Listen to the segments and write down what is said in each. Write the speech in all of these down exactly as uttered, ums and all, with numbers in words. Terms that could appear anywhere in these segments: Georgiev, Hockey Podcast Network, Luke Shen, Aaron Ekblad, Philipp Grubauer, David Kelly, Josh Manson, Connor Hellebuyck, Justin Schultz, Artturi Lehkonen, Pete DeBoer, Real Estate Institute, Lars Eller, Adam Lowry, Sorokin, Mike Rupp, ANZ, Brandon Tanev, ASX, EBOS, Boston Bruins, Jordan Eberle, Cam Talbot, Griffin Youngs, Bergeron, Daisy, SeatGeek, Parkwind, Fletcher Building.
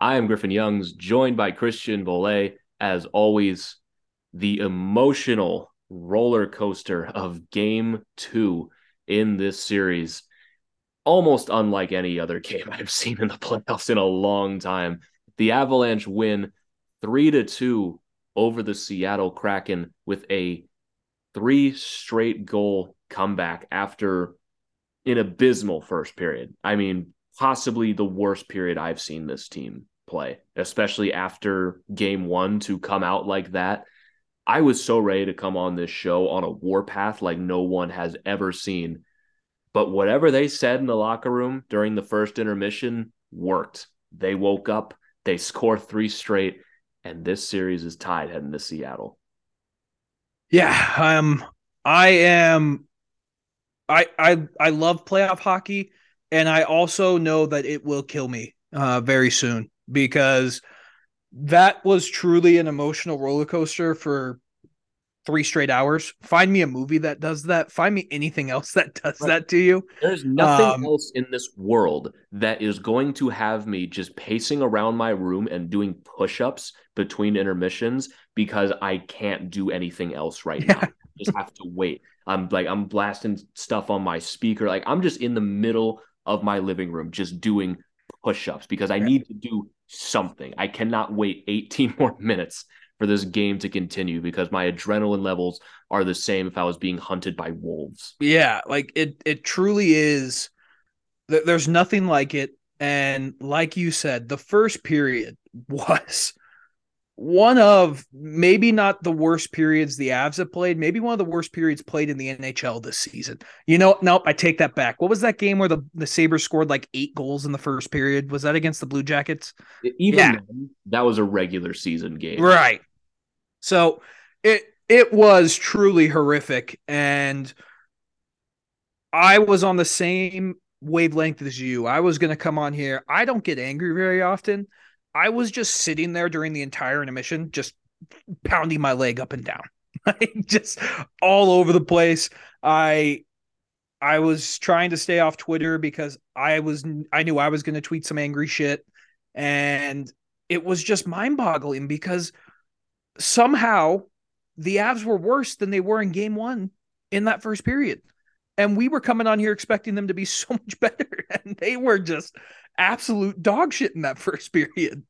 I am Griffin Youngs, joined by Christian Bolle. As always, the emotional roller coaster of game two in this series, almost unlike any other game I've seen in the playoffs in a long time. The Avalanche win three to two over the Seattle Kraken with a three straight goal comeback after an abysmal first period. I mean, possibly the worst period I've seen this team play, especially after game one to come out like that. I was so ready to come on this show on a warpath like no one has ever seen. But whatever they said in the locker room during the first intermission worked. They woke up, they scored three straight, and this series is tied heading to Seattle. Yeah, um, I am. I I I love playoff hockey, and I also know that it will kill me uh, very soon, because that was truly an emotional roller coaster for three straight hours. Find me a movie that does that. Find me anything else that does right. that to you. There's nothing um, else in this world that is going to have me just pacing around my room and doing push-ups between intermissions, because I can't do anything else right yeah. now. I just have to wait. I'm like, I'm blasting stuff on my speaker. Like, I'm just in the middle of my living room, just doing push-ups, because I right. need to do something. I cannot wait eighteen more minutes for this game to continue, because my adrenaline levels are the same if I was being hunted by wolves. Yeah. Like it, it truly is. There's nothing like it. And like you said, the first period was one of maybe not the worst periods the Avs have played, maybe one of the worst periods played in the N H L this season. You know, nope, I take that back. What was that game where the, the Sabres scored like eight goals in the first period? Was that against the Blue Jackets? Even yeah. then, that was a regular season game. Right. So it it was truly horrific. And I was on the same wavelength as you. I was going to come on here. I don't get angry very often. I was just sitting there during the entire intermission, just pounding my leg up and down, just all over the place. I, I was trying to stay off Twitter, because I was, I knew I was going to tweet some angry shit, and it was just mind boggling, because somehow the Avs were worse than they were in game one in that first period. And we were coming on here expecting them to be so much better, and they were just absolute dog shit in that first period.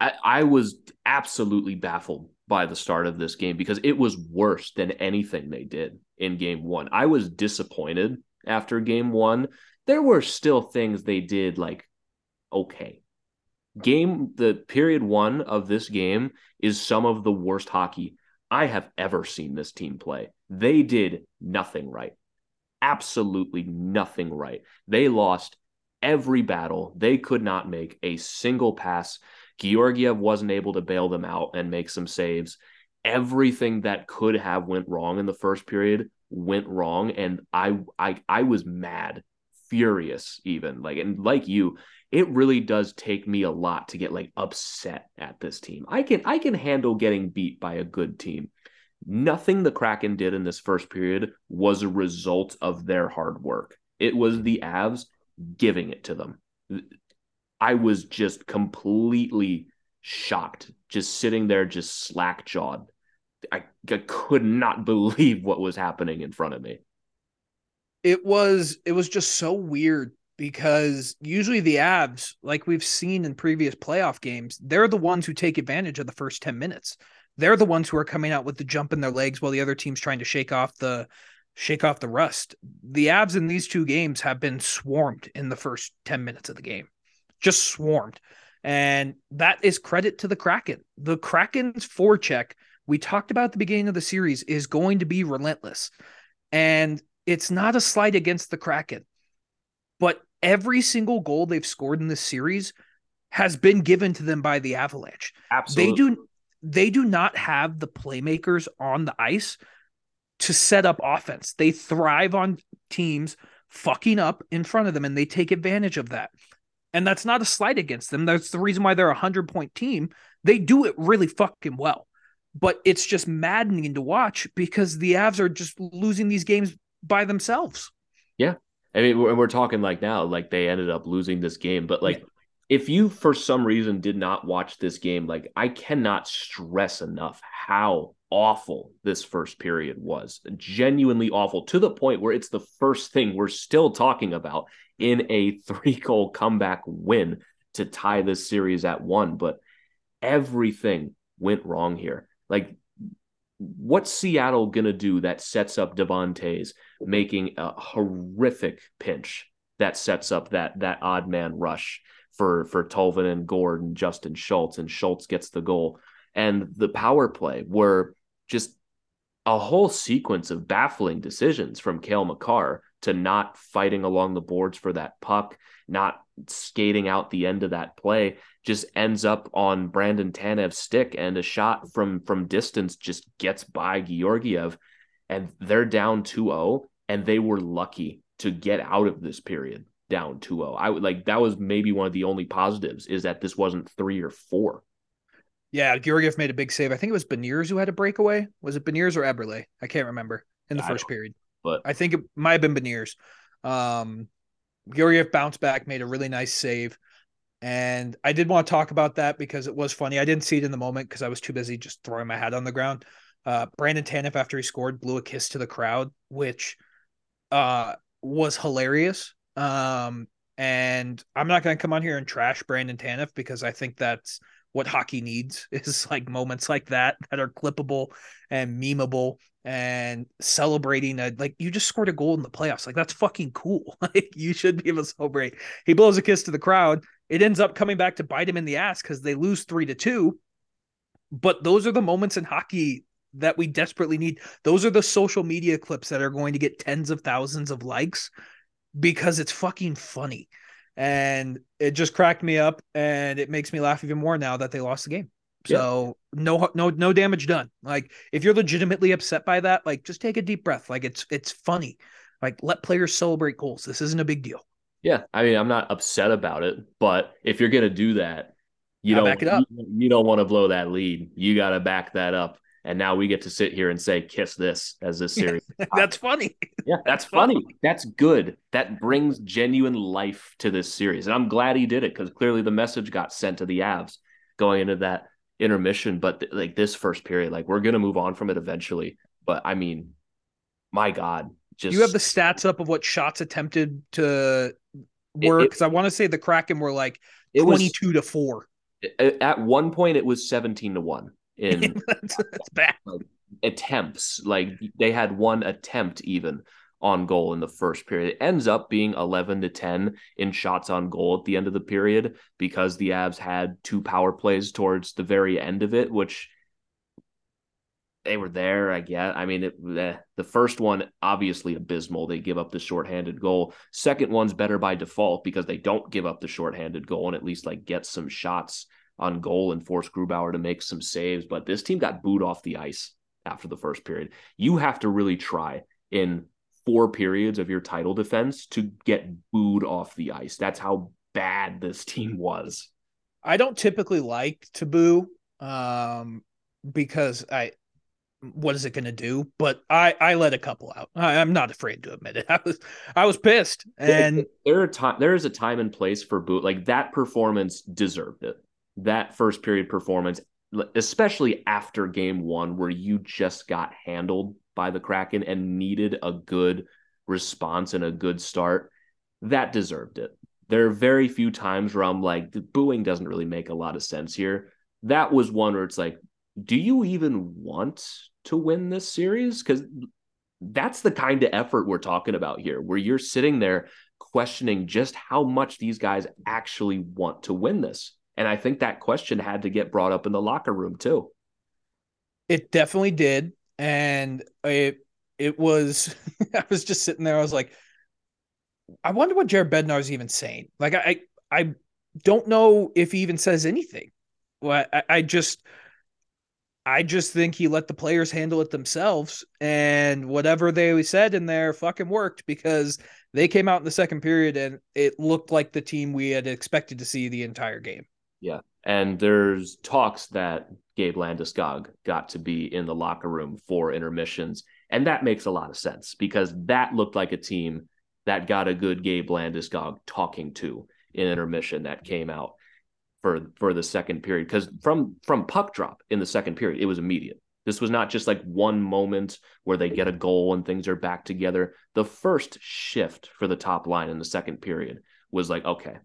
I, I was absolutely baffled by the start of this game, because it was worse than anything they did in game one. I was disappointed after game one. There were still things they did like, okay. Game, the period one of this game is some of the worst hockey I have ever seen this team play. They did nothing right. Absolutely nothing right. They lost every battle. They could not make a single pass. Georgiev wasn't able to bail them out and make some saves. Everything that could have went wrong in the first period went wrong, and I I I was mad, furious even. Like and like you, it really does take me a lot to get like upset at this team. I can I can handle getting beat by a good team. Nothing the Kraken did in this first period was a result of their hard work. It was the Avs giving it to them. I was just completely shocked, just sitting there, just slack-jawed. I, I could not believe what was happening in front of me. It was it was just so weird, because usually the Avs, like we've seen in previous playoff games, they're the ones who take advantage of the first ten minutes. They're the ones who are coming out with the jump in their legs while the other team's trying to shake off the shake off the rust. The Avs in these two games have been swarmed in the first ten minutes of the game, just swarmed. And that is credit to the Kraken. The Kraken's forecheck, we talked about at the beginning of the series, is going to be relentless. And it's not a slight against the Kraken, but every single goal they've scored in this series has been given to them by the Avalanche. Absolutely. They do they do not have the playmakers on the ice to set up offense. They thrive on teams fucking up in front of them, and they take advantage of that. And that's not a slight against them. That's the reason why they're a hundred-point team. They do it really fucking well. But it's just maddening to watch because the Avs are just losing these games by themselves. Yeah. I mean, we're, we're talking like now, like they ended up losing this game. But like, yeah. if you, for some reason, did not watch this game, like I cannot stress enough how awful this first period was. Genuinely awful, to the point where it's the first thing we're still talking about in a three-goal comeback win to tie this series at one. But everything went wrong here. Like, what's Seattle going to do that sets up Devon Toews making a horrific pinch that sets up that that odd man rush for, for Tolvanen, Gourde, and Justin Schultz, and Schultz gets the goal. And the power play were just a whole sequence of baffling decisions from Cale Makar to not fighting along the boards for that puck, not skating out the end of that play, just ends up on Brandon Tanev's stick, and a shot from, from distance just gets by Georgiev, and they're down two oh, and they were lucky to get out of this period down two oh. I would like, that was maybe one of the only positives, is that this wasn't three or four. Yeah. Georgiev made a big save. I think it was Beniers who had a breakaway. Was it Beniers or Eberle? I can't remember in the I first period, but I think it might've been Beniers. Um, Georgiev bounced back, made a really nice save. And I did want to talk about that because it was funny. I didn't see it in the moment because I was too busy just throwing my hat on the ground. Uh, Brandon Tanev, after he scored, blew a kiss to the crowd, which uh, was hilarious. Um, and I'm not going to come on here and trash Brandon Tanev because I think that's what hockey needs, is like moments like that that are clippable and memeable, and celebrating a, like, you just scored a goal in the playoffs. Like, that's fucking cool. Like, you should be able to celebrate. He blows a kiss to the crowd. It ends up coming back to bite him in the ass because they lose three to two. But those are the moments in hockey that we desperately need. Those are the social media clips that are going to get tens of thousands of likes because it's fucking funny. And it just cracked me up, and it makes me laugh even more now that they lost the game. So yeah. no, no, no damage done. Like, if you're legitimately upset by that, like, just take a deep breath. Like, it's, it's funny. Like, let players celebrate goals. This isn't a big deal. Yeah. I mean, I'm not upset about it, but if you're going to do that, you don't, back it up. You, you don't want to blow that lead. You got to back that up. And now we get to sit here and say, kiss this as this series. That's funny. Yeah, that's funny. That's good. That brings genuine life to this series. And I'm glad he did it, because clearly the message got sent to the Avs going into that intermission. But th- like this first period, like, we're going to move on from it eventually. But I mean, my God, just you have the stats up of what shots attempted to were, because I want to say the Kraken were like twenty-two was, to four. At one point, it was seventeen to one. In that's, that's bad. Like, attempts, like they had one attempt even on goal in the first period. It ends up being eleven to ten in shots on goal at the end of the period because the Avs had two power plays towards the very end of it, which they were there, I guess. I mean, it, eh. The first one, obviously abysmal. They give up the shorthanded goal. Second one's better by default because they don't give up the shorthanded goal and at least like get some shots on goal and force Grubauer to make some saves. But this team got booed off the ice after the first period. You have to really try in four periods of your title defense to get booed off the ice. That's how bad this team was. I don't typically like to boo um, because I, what is it going to do? But I, I let a couple out. I, I'm not afraid to admit it. I was, I was pissed. And there are time, there is a time and place for boo. Like, that performance deserved it. That first period performance, especially after game one, where you just got handled by the Kraken and needed a good response and a good start, that deserved it. There are very few times where I'm like, the booing doesn't really make a lot of sense here. That was one where it's like, do you even want to win this series? Because that's the kind of effort we're talking about here, where you're sitting there questioning just how much these guys actually want to win this. And I think that question had to get brought up in the locker room too. It definitely did. And it, it was, I was just sitting there. I was like, I wonder what Jared Bednar is even saying. Like, I, I don't know if he even says anything. Well, I, I just, I just think he let the players handle it themselves, and whatever they said in there fucking worked, because they came out in the second period and it looked like the team we had expected to see the entire game. Yeah. And there's talks that Gabe Landeskog got to be in the locker room for intermissions. And that makes a lot of sense, because that looked like a team that got a good Gabe Landeskog talking to in intermission that came out for for the second period, because from from puck drop in the second period, it was immediate. This was not just like one moment where they get a goal and things are back together. The first shift for the top line in the second period was like, okay,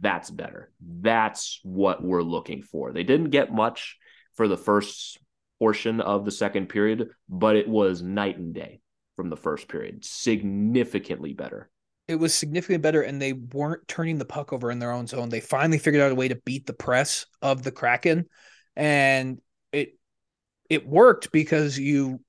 that's better. That's what we're looking for. They didn't get much for the first portion of the second period, but it was night and day from the first period. Significantly better. It was significantly better, and they weren't turning the puck over in their own zone. They finally figured out a way to beat the press of the Kraken, and it it worked because you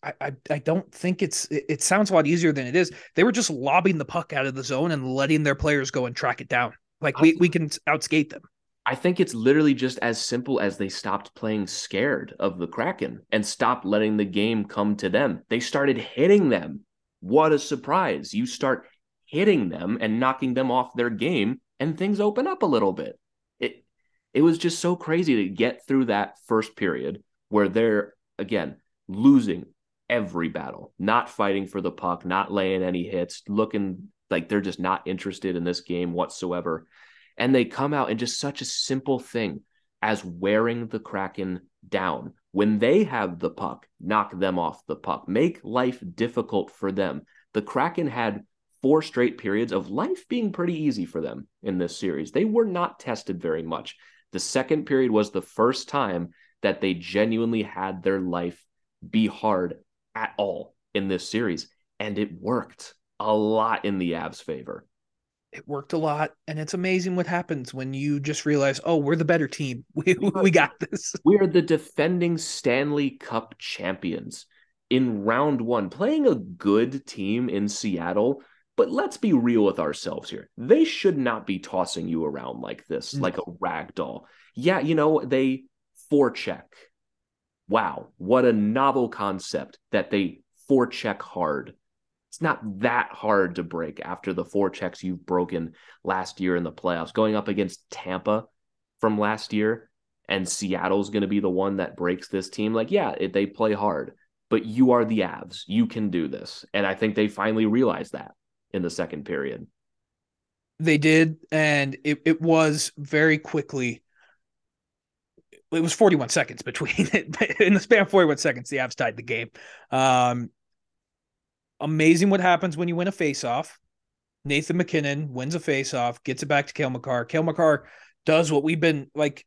I, I, I don't think it's – it sounds a lot easier than it is. They were just lobbing the puck out of the zone and letting their players go and track it down. Like, we, we can outskate them. I think it's literally just as simple as they stopped playing scared of the Kraken and stopped letting the game come to them. They started hitting them. What a surprise. You start hitting them and knocking them off their game, and things open up a little bit. It, it was just so crazy to get through that first period where they're, again, losing – every battle, not fighting for the puck, not laying any hits, looking like they're just not interested in this game whatsoever. And they come out in just such a simple thing as wearing the Kraken down. When they have the puck, knock them off the puck, make life difficult for them. The Kraken had four straight periods of life being pretty easy for them in this series. They were not tested very much. The second period was the first time that they genuinely had their life be hard at all in this series, and it worked a lot in the Avs' favor. It worked a lot, and it's amazing what happens when you just realize, oh, we're the better team. We we, are, we got this. We are the defending Stanley Cup champions in round one, playing a good team in Seattle, but let's be real with ourselves here. They should not be tossing you around like this, mm. like a rag doll. Yeah, you know, they forecheck. Wow, what a novel concept that they forecheck hard. It's not that hard to break after the forechecks you've broken last year in the playoffs. Going up against Tampa from last year, and Seattle's going to be the one that breaks this team. Like, yeah, it, they play hard, but you are the Avs. You can do this. And I think they finally realized that in the second period. They did, and it, it was very quickly. It was forty-one seconds between it. In the span of forty-one seconds, the Avs tied the game. Um, amazing what happens when you win a faceoff. Nathan McKinnon wins a faceoff, gets it back to Cale Makar. Cale Makar does what we've been like.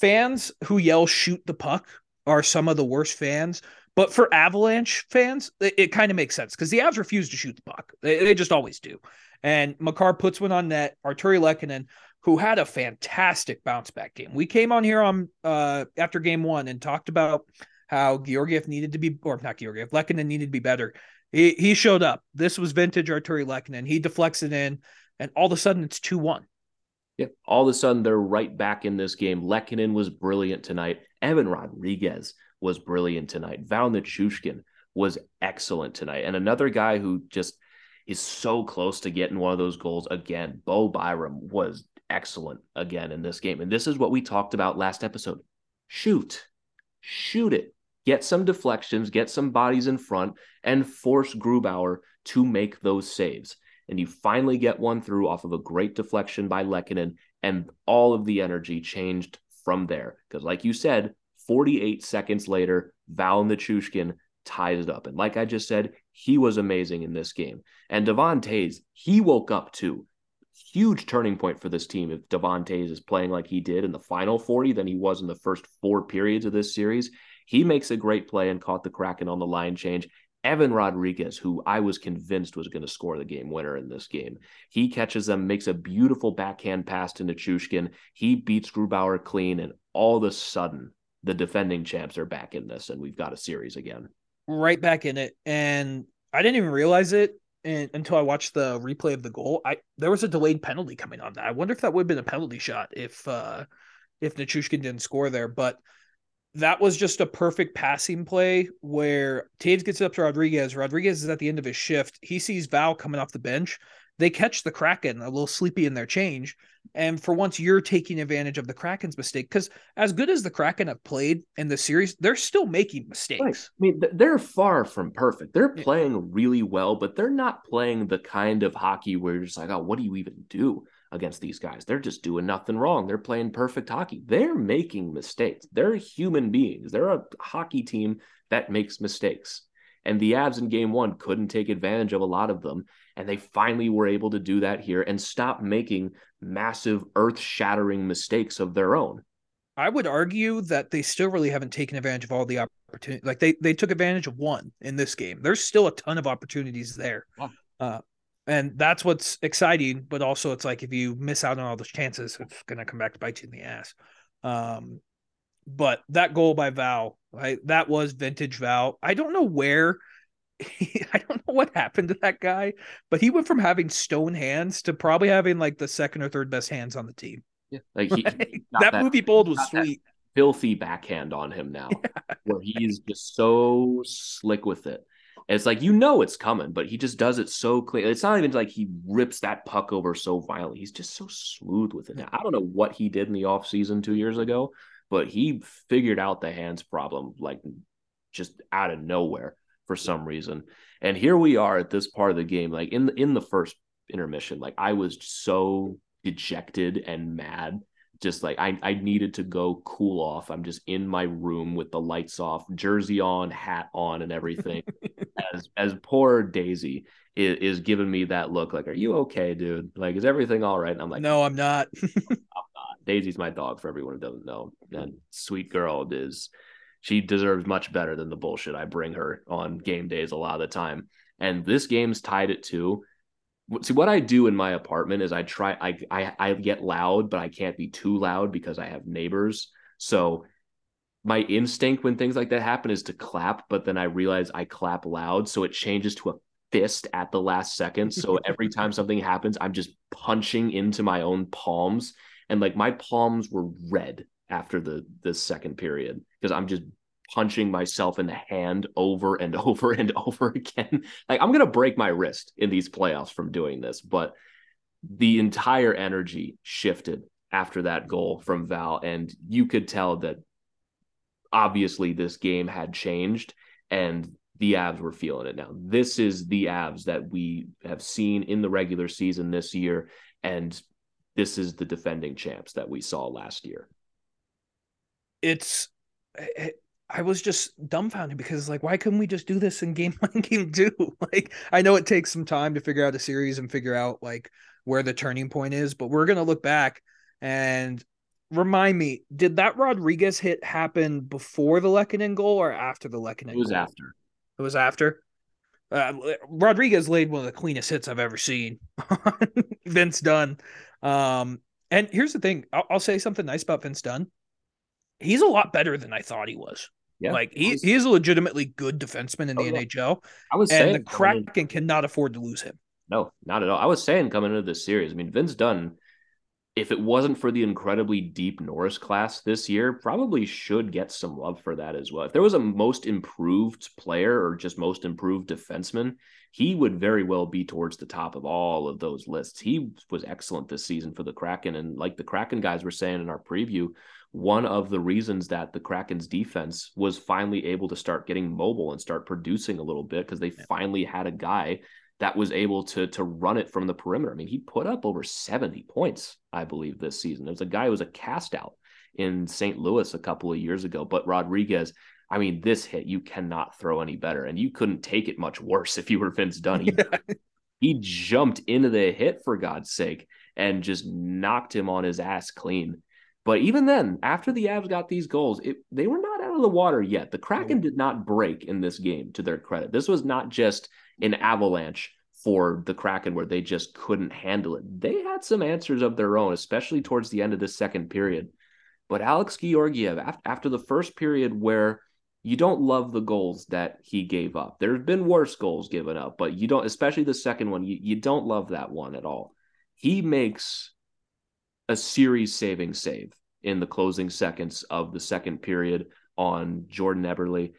Fans who yell "shoot the puck" are some of the worst fans. But for Avalanche fans, it, it kind of makes sense, because the Avs refuse to shoot the puck. They, they just always do. And Makar puts one on net. Artturi Lehkonen, who had a fantastic bounce-back game. We came on here on uh, after game one and talked about how Georgiev needed to be, or not Georgiev, Lehkonen needed to be better. He, he showed up. This was vintage Artturi Lehkonen. He deflects it in, and all of a sudden it's two one. Yeah, all of a sudden they're right back in this game. Lehkonen was brilliant tonight. Evan Rodrigues was brilliant tonight. Val Nichushkin was excellent tonight. And another guy who just is so close to getting one of those goals again, Bo Byram, was excellent again in this game. And this is what we talked about last episode. Shoot. Shoot it. Get some deflections, get some bodies in front, and force Grubauer to make those saves. And you finally get one through off of a great deflection by Lehkonen, and all of the energy changed from there. Because like you said, forty-eight seconds later, Val Nichushkin ties it up. And like I just said, he was amazing in this game. And Devon Toews, he woke up too. Huge turning point for this team. If Devon Toews is playing like he did in the final forty than he was in the first four periods of this series, he makes a great play and caught the Kraken on the line change. Evan Rodrigues, who I was convinced was going to score the game winner in this game, he catches them, makes a beautiful backhand pass to Nichushkin. He beats Grubauer clean, and all of a sudden, the defending champs are back in this, and we've got a series again. Right back in it, and I didn't even realize it. And until I watched the replay of the goal, I there was a delayed penalty coming on that. I wonder if that would have been a penalty shot if uh, if Nichushkin didn't score there. But that was just a perfect passing play where Taves gets up to Rodrigues. Rodrigues is at the end of his shift. He sees Val coming off the bench. They catch the Kraken, a little sleepy in their change. And for once, you're taking advantage of the Kraken's mistake. Because as good as the Kraken have played in the series, they're still making mistakes. Right. I mean, they're far from perfect. They're playing yeah. really well, but they're not playing the kind of hockey where you're just like, oh, what do you even do against these guys? They're just doing nothing wrong. They're playing perfect hockey. They're making mistakes. They're human beings. They're a hockey team that makes mistakes. And the Avs in game one couldn't take advantage of a lot of them. And they finally were able to do that here and stop making massive earth-shattering mistakes of their own. I would argue that they still really haven't taken advantage of all the opportunities. Like they, they took advantage of one in this game. There's still a ton of opportunities there. Wow. Uh, and that's what's exciting. But also it's like, if you miss out on all those chances, it's going to come back to bite you in the ass. Um, but that goal by Val, I, that was vintage Val. I don't know where, he, I don't know what happened to that guy, but he went from having stone hands to probably having like the second or third best hands on the team. Yeah, like he, like, he that, that movie bold was sweet. Filthy backhand on him now, yeah. where he's just so slick with it. And it's like, you know it's coming, but he just does it so clean. It's not even like he rips that puck over so violently. He's just so smooth with it now. I don't know what he did in the offseason two years ago, but he figured out the hands problem like just out of nowhere for some reason. And here we are at this part of the game, like in the, in the first intermission, like I was so dejected and mad. Just like I, I needed to go cool off. I'm just in my room with the lights off, jersey on, hat on, and everything. as as poor Daisy is, is giving me that look, like, are you okay, dude? Like, is everything all right? And I'm like, no, I'm not. I'm not. Daisy's my dog, for everyone who doesn't know. And sweet girl is, she deserves much better than the bullshit I bring her on game days a lot of the time. And this game's tied at two. See, what I do in my apartment is I try, I, I I get loud, but I can't be too loud because I have neighbors. So my instinct when things like that happen is to clap, but then I realize I clap loud. So it changes to a fist at the last second. So every time something happens, I'm just punching into my own palms. And like my palms were red after the, the second period because I'm just punching myself in the hand over and over and over again. Like I'm going to break my wrist in these playoffs from doing this, but the entire energy shifted after that goal from Val. And you could tell that obviously this game had changed and the Avs were feeling it now. This is the Avs that we have seen in the regular season this year. And this is the defending champs that we saw last year. It's, it- I was just dumbfounded because, like, why couldn't we just do this in game one, game two? Like, I know it takes some time to figure out a series and figure out, like, where the turning point is, but we're going to look back and remind me, did that Rodrigues hit happen before the Lehkonen goal or after the Lehkonen goal? It was goal? after. It was after? Uh, Rodrigues laid one of the cleanest hits I've ever seen on Vince Dunn. Um, and here's the thing. I'll, I'll say something nice about Vince Dunn. He's a lot better than I thought he was. Yeah, like he, was, he is a legitimately good defenseman in the okay. N H L. I was and saying the Kraken I mean, cannot afford to lose him. No, not at all. I was saying coming into this series, I mean, Vince Dunn, if it wasn't for the incredibly deep Norris class this year, probably should get some love for that as well. If there was a most improved player or just most improved defenseman, he would very well be towards the top of all of those lists. He was excellent this season for the Kraken. And like the Kraken guys were saying in our preview, one of the reasons that the Kraken's defense was finally able to start getting mobile and start producing a little bit because they finally had a guy that was able to, to run it from the perimeter. I mean, he put up over seventy points, I believe, this season. There was a guy who was a cast out in Saint Louis a couple of years ago, but Rodrigues, I mean, this hit, you cannot throw any better, and you couldn't take it much worse if you were Vince Dunn. He, he jumped into the hit, for God's sake, and just knocked him on his ass clean. But even then, after the Avs got these goals, it, they were not out of the water yet. The Kraken did not break in this game, to their credit. This was not just an avalanche for the Kraken where they just couldn't handle it. They had some answers of their own, especially towards the end of the second period. But Alex Georgiev, after the first period where you don't love the goals that he gave up, there have been worse goals given up, but you don't, especially the second one, you, you don't love that one at all. He makes a series-saving save in the closing seconds of the second period on Jordan Eberle.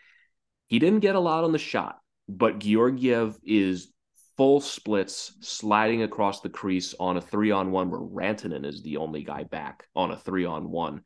He didn't get a lot on the shot, but Georgiev is full splits sliding across the crease on a three-on-one where Rantanen is the only guy back on a three-on-one.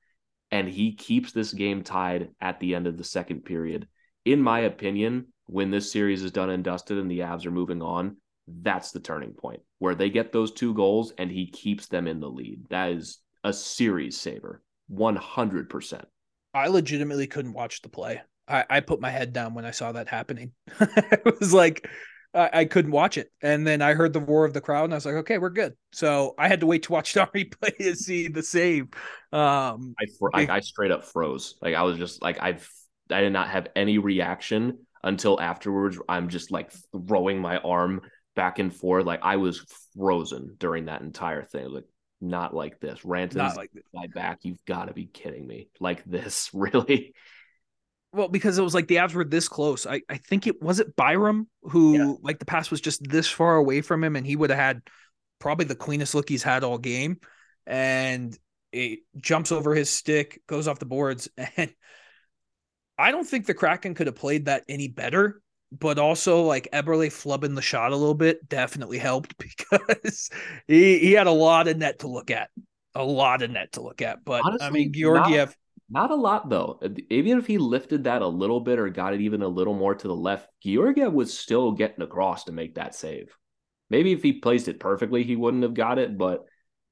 And he keeps this game tied at the end of the second period. In my opinion, when this series is done and dusted and the Avs are moving on, that's the turning point where they get those two goals and he keeps them in the lead. That is a series saver, one hundred percent. I legitimately couldn't watch the play. I, I put my head down when I saw that happening. It was like, I, I couldn't watch it. And then I heard the roar of the crowd and I was like, okay, we're good. So I had to wait to watch the replay to see the save. Um, I, fr- I, I straight up froze. Like I was just like, I've, I did not have any reaction until afterwards. I'm just like throwing my arm back and forth. Like I was frozen during that entire thing. Like, not like this. Rantanen's like my back. You've got to be kidding me. Like this, really? Well, because it was like the Avs were this close. I, I think it was it Byram who yeah. like the pass was just this far away from him, and he would have had probably the cleanest look he's had all game. And it jumps over his stick, goes off the boards. And I don't think the Kraken could have played that any better. But also, like, Eberle flubbing the shot a little bit definitely helped because he, he had a lot of net to look at. A lot of net to look at. But, honestly, I mean, Georgiev... Not, not a lot, though. Even if he lifted that a little bit or got it even a little more to the left, Georgiev was still getting across to make that save. Maybe if he placed it perfectly, he wouldn't have got it, but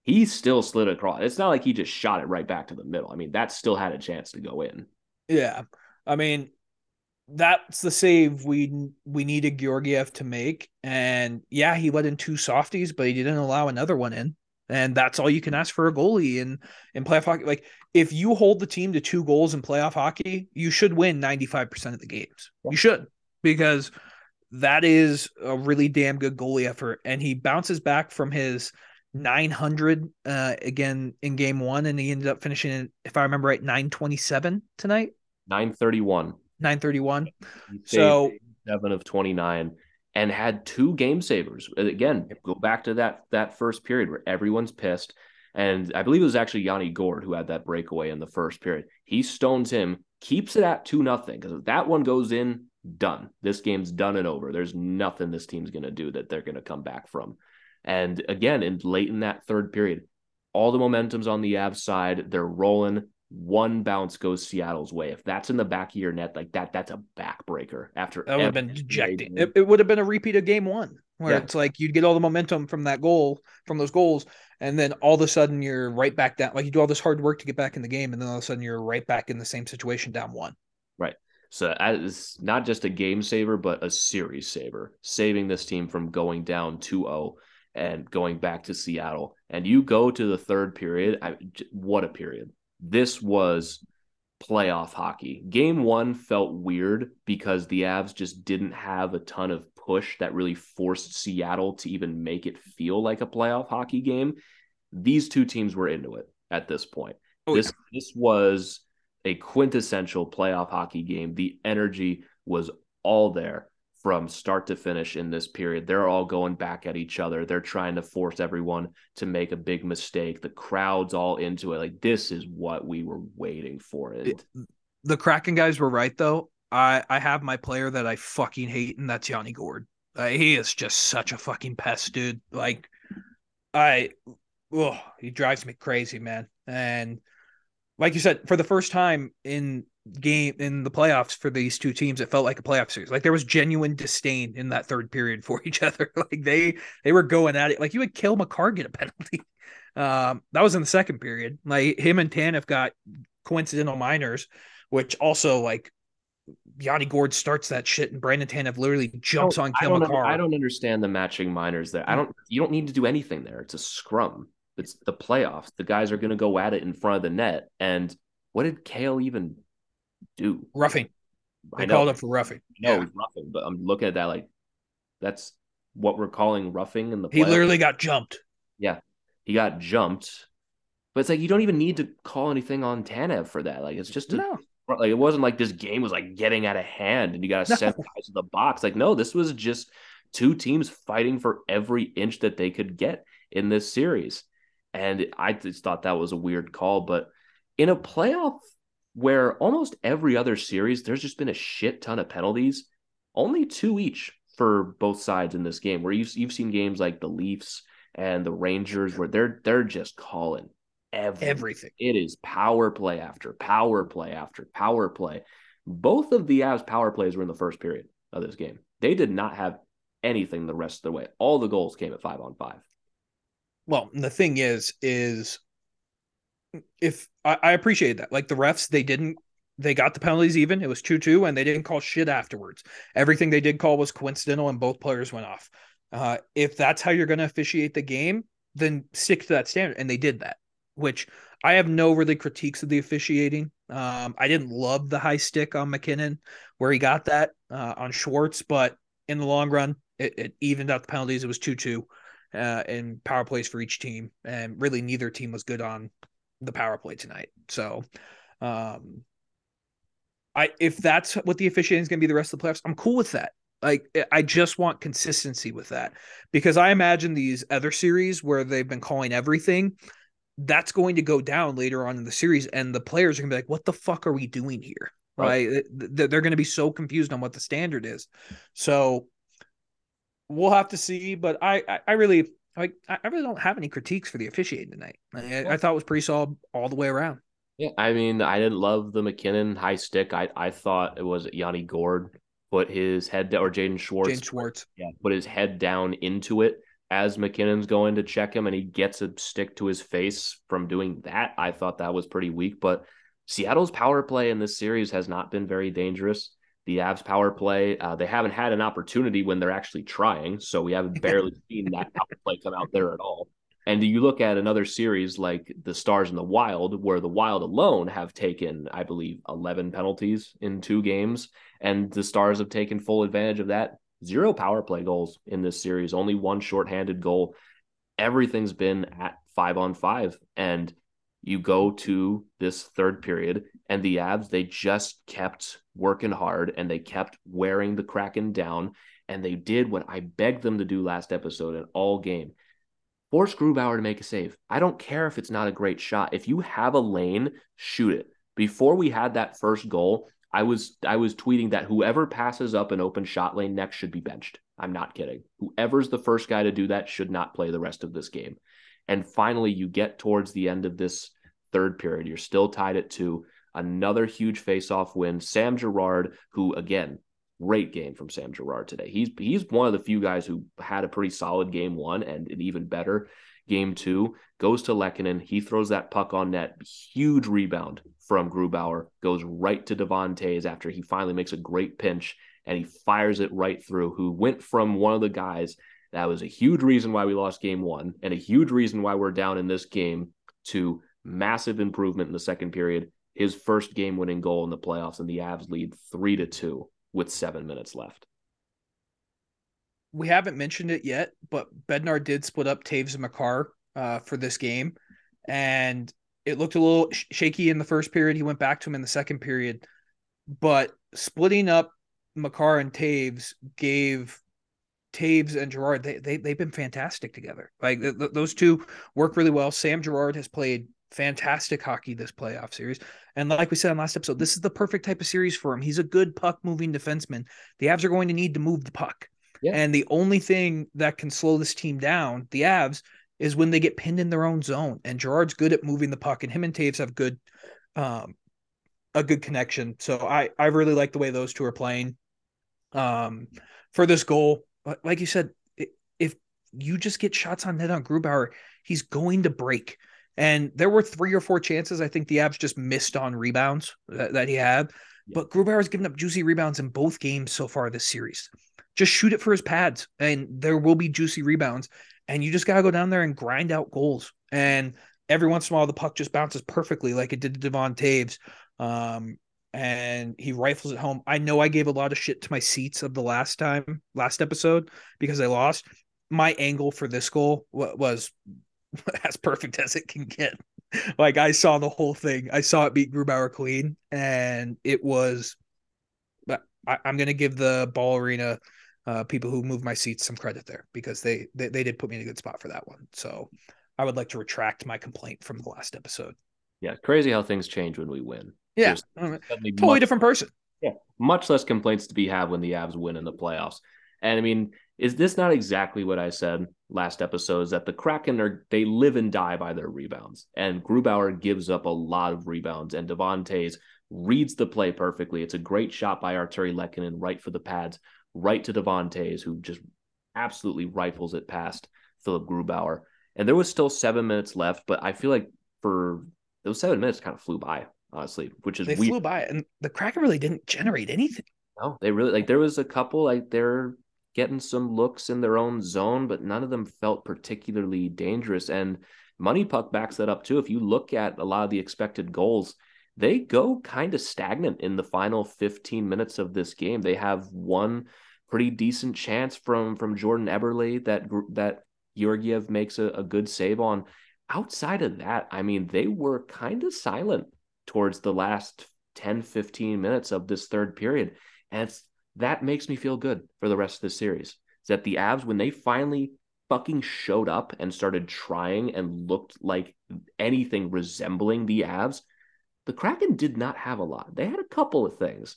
he still slid across. It's not like he just shot it right back to the middle. I mean, that still had a chance to go in. Yeah. I mean... That's the save we we needed Georgiev to make. And yeah, he let in two softies, but he didn't allow another one in. And that's all you can ask for a goalie in, in playoff hockey. Like, if you hold the team to two goals in playoff hockey, you should win ninety-five percent of the games. You should, because that is a really damn good goalie effort. And he bounces back from his nine hundred uh, again in game one, and he ended up finishing, if I remember right, nine twenty-seven tonight? nine thirty-one. nine thirty-one. So seven of twenty-nine and had two game savers. Again, go back to that that first period where everyone's pissed. And I believe it was actually Yanni Gourde who had that breakaway in the first period. He stones him, keeps it at two nothing. Because if that one goes in, done. This game's done and over. There's nothing this team's going to do that they're going to come back from. And again, in late in that third period, all the momentum's on the Avs side. They're rolling. One bounce goes Seattle's way. If that's in the back of your net, like that, that's a backbreaker. After that would have been dejecting. It, it would have been a repeat of game one, where yeah. it's like you'd get all the momentum from that goal, from those goals, and then all of a sudden you're right back down. Like you do all this hard work to get back in the game, and then all of a sudden you're right back in the same situation, down one. Right. So it's not just a game saver, but a series saver, saving this team from going down two oh and going back to Seattle. And you go to the third period. I, what a period. This was playoff hockey. Game one felt weird because the Avs just didn't have a ton of push that really forced Seattle to even make it feel like a playoff hockey game. These two teams were into it at this point. Oh, this yeah. this was a quintessential playoff hockey game. The energy was all there from start to finish in this period. They're all going back at each other. They're trying to force everyone to make a big mistake. The crowd's all into it. Like, this is what we were waiting for. It, the Kraken guys were right, though. I, I have my player that I fucking hate, and that's Yanni Gourde. Uh, he is just such a fucking pest, dude. Like, I, oh, he drives me crazy, man. And like you said, for the first time in game in the playoffs for these two teams, it felt like a playoff series. Like there was genuine disdain in that third period for each other. Like they they were going at it. Like you would Cale Makar get a penalty. Um, that was in the second period. Like him and Tanev got coincidental minors, which also like Yanni Gourde starts that shit, and Brandon Tanev literally jumps on Cale Makar. I don't understand the matching minors there. I don't. You don't need to do anything there. It's a scrum. It's the playoffs. The guys are going to go at it in front of the net. And what did Cale even do? Roughing. They I called it for roughing. No, yeah. roughing. But I'm looking at that like that's what we're calling roughing in the playoffs. He literally got jumped. Yeah, he got jumped. But it's like you don't even need to call anything on Tanev for that. Like it's just a, no. Like it wasn't like this game was like getting out of hand and you got to no. set guys in the box. Like no, this was just two teams fighting for every inch that they could get in this series. And I just thought that was a weird call, but in a playoff where almost every other series, there's just been a shit ton of penalties, only two each for both sides in this game, where you've, you've seen games like the Leafs and the Rangers where they're they're just calling everything. everything. It is power play after power play after power play. Both of the Avs power plays were in the first period of this game. They did not have anything the rest of the way. All the goals came at five on five. Well, the thing is, is if I, I appreciate that, like the refs, they didn't, they got the penalties even. It was two two, and they didn't call shit afterwards. Everything they did call was coincidental, and both players went off. Uh, if that's how you're going to officiate the game, then stick to that standard. And they did that, which I have no really critiques of the officiating. Um, I didn't love the high stick on McKinnon where he got that uh, on Schwartz, but in the long run, it, it evened out the penalties. It was two two uh, and power plays for each team. And really neither team was good on the power play tonight. So um, I, if that's what the officiating is going to be the rest of the playoffs, I'm cool with that. Like, I just want consistency with that, because I imagine these other series where they've been calling everything, that's going to go down later on in the series, and the players are going to be like, what the fuck are we doing here? Right. Right? They're going to be so confused on what the standard is. So we'll have to see, but I, I really like, I really don't have any critiques for the officiating tonight. I, I thought it was pretty solid all the way around. Yeah. I mean, I didn't love the McKinnon high stick. I, I thought it was Yanni Gourde put his head down, or Jaden Schwartz, Jaden Schwartz. Yeah, put his head down into it as McKinnon's going to check him, and he gets a stick to his face from doing that. I thought that was pretty weak, but Seattle's power play in this series has not been very dangerous. The Avs power play, uh, they haven't had an opportunity when they're actually trying, so we haven't barely seen that power play come out there at all. And you look at another series like the Stars and the Wild, where the Wild alone have taken, I believe, eleven penalties in two games, and the Stars have taken full advantage of that. Zero power play goals in this series, only one shorthanded goal. Everything's been at five on five. And you go to this third period, and the Avs, they just kept working hard, and they kept wearing the Kraken down. And they did what I begged them to do last episode and all game. Force Grubauer to make a save. I don't care if it's not a great shot. If you have a lane, shoot it. Before we had that first goal, I was I was tweeting that whoever passes up an open shot lane next should be benched. I'm not kidding. Whoever's the first guy to do that should not play the rest of this game. And finally, you get towards the end of this third period. You're still tied at two. Another huge faceoff win. Sam Girard, who, again, great game from Sam Girard today. He's, he's one of the few guys who had a pretty solid game one and an even better game two. Goes to Lehkonen. He throws that puck on net. Huge rebound from Grubauer, goes right to Devon Toews after he finally makes a great pinch, and he fires it right through, who went from one of the guys that was a huge reason why we lost game one and a huge reason why we're down in this game to massive improvement in the second period. His first game-winning goal in the playoffs, and the Avs lead three to two with seven minutes left. We haven't mentioned it yet, but Bednar did split up Toews and Makar uh, for this game, and it looked a little shaky in the first period. He went back to him in the second period, but splitting up Makar and Toews gave Toews and Girard, they, they, they've been fantastic together. Like th- th- those two work really well. Sam Girard has played fantastic hockey this playoff series. And like we said on last episode, this is the perfect type of series for him. He's a good puck moving defenseman. The Avs are going to need to move the puck. Yeah. And the only thing that can slow this team down, the Avs, is when they get pinned in their own zone, and Girard's good at moving the puck, and him and Toews have good, um, a good connection. So I, I really like the way those two are playing um, for this goal. Like you said, if you just get shots on net on Grubauer, he's going to break. And there were three or four chances. I think the Avs just missed on rebounds that, that he had, yeah. But Grubauer's given up juicy rebounds in both games so far this series. Just shoot it for his pads, and there will be juicy rebounds. And you just got to go down there and grind out goals. And every once in a while, the puck just bounces perfectly like it did to Devon Toews. Um, and he rifles it home. I know I gave a lot of shit to my seats of the last time, last episode, because I lost. My angle for this goal was as perfect as it can get. Like, I saw the whole thing. I saw it beat Grubauer clean. And it was, but I, I'm going to give the Ball Arena Uh, people who moved my seats some credit there, because they, they they did put me in a good spot for that one. So I would like to retract my complaint from the last episode. Yeah, crazy how things change when we win. Yeah, totally much, different person. Yeah, much less complaints to be had when the Avs win in the playoffs. And I mean, is this not exactly what I said last episode? Is that the Kraken are they live and die by their rebounds? And Grubauer gives up a lot of rebounds, and Devon Toews reads the play perfectly. It's a great shot by Artturi Lehkonen, right for the pads, right to Devon Toews, who just absolutely rifles it past Philipp Grubauer. And there was still seven minutes left, but I feel like for those seven minutes kind of flew by, honestly, which is they weird. flew by, and the Kraken really didn't generate anything. No, they really like there was a couple like they're getting some looks in their own zone, but none of them felt particularly dangerous. And Money Puck backs that up too. If you look at a lot of the expected goals, they go kind of stagnant in the final fifteen minutes of this game. They have one pretty decent chance from from Jordan Eberle that that Georgiev makes a, a good save on. Outside of that, I mean, they were kind of silent towards the last ten, fifteen minutes of this third period. And it's, that makes me feel good for the rest of the series. Is that the Avs, when they finally fucking showed up and started trying and looked like anything resembling the Avs, the Kraken did not have a lot. They had a couple of things,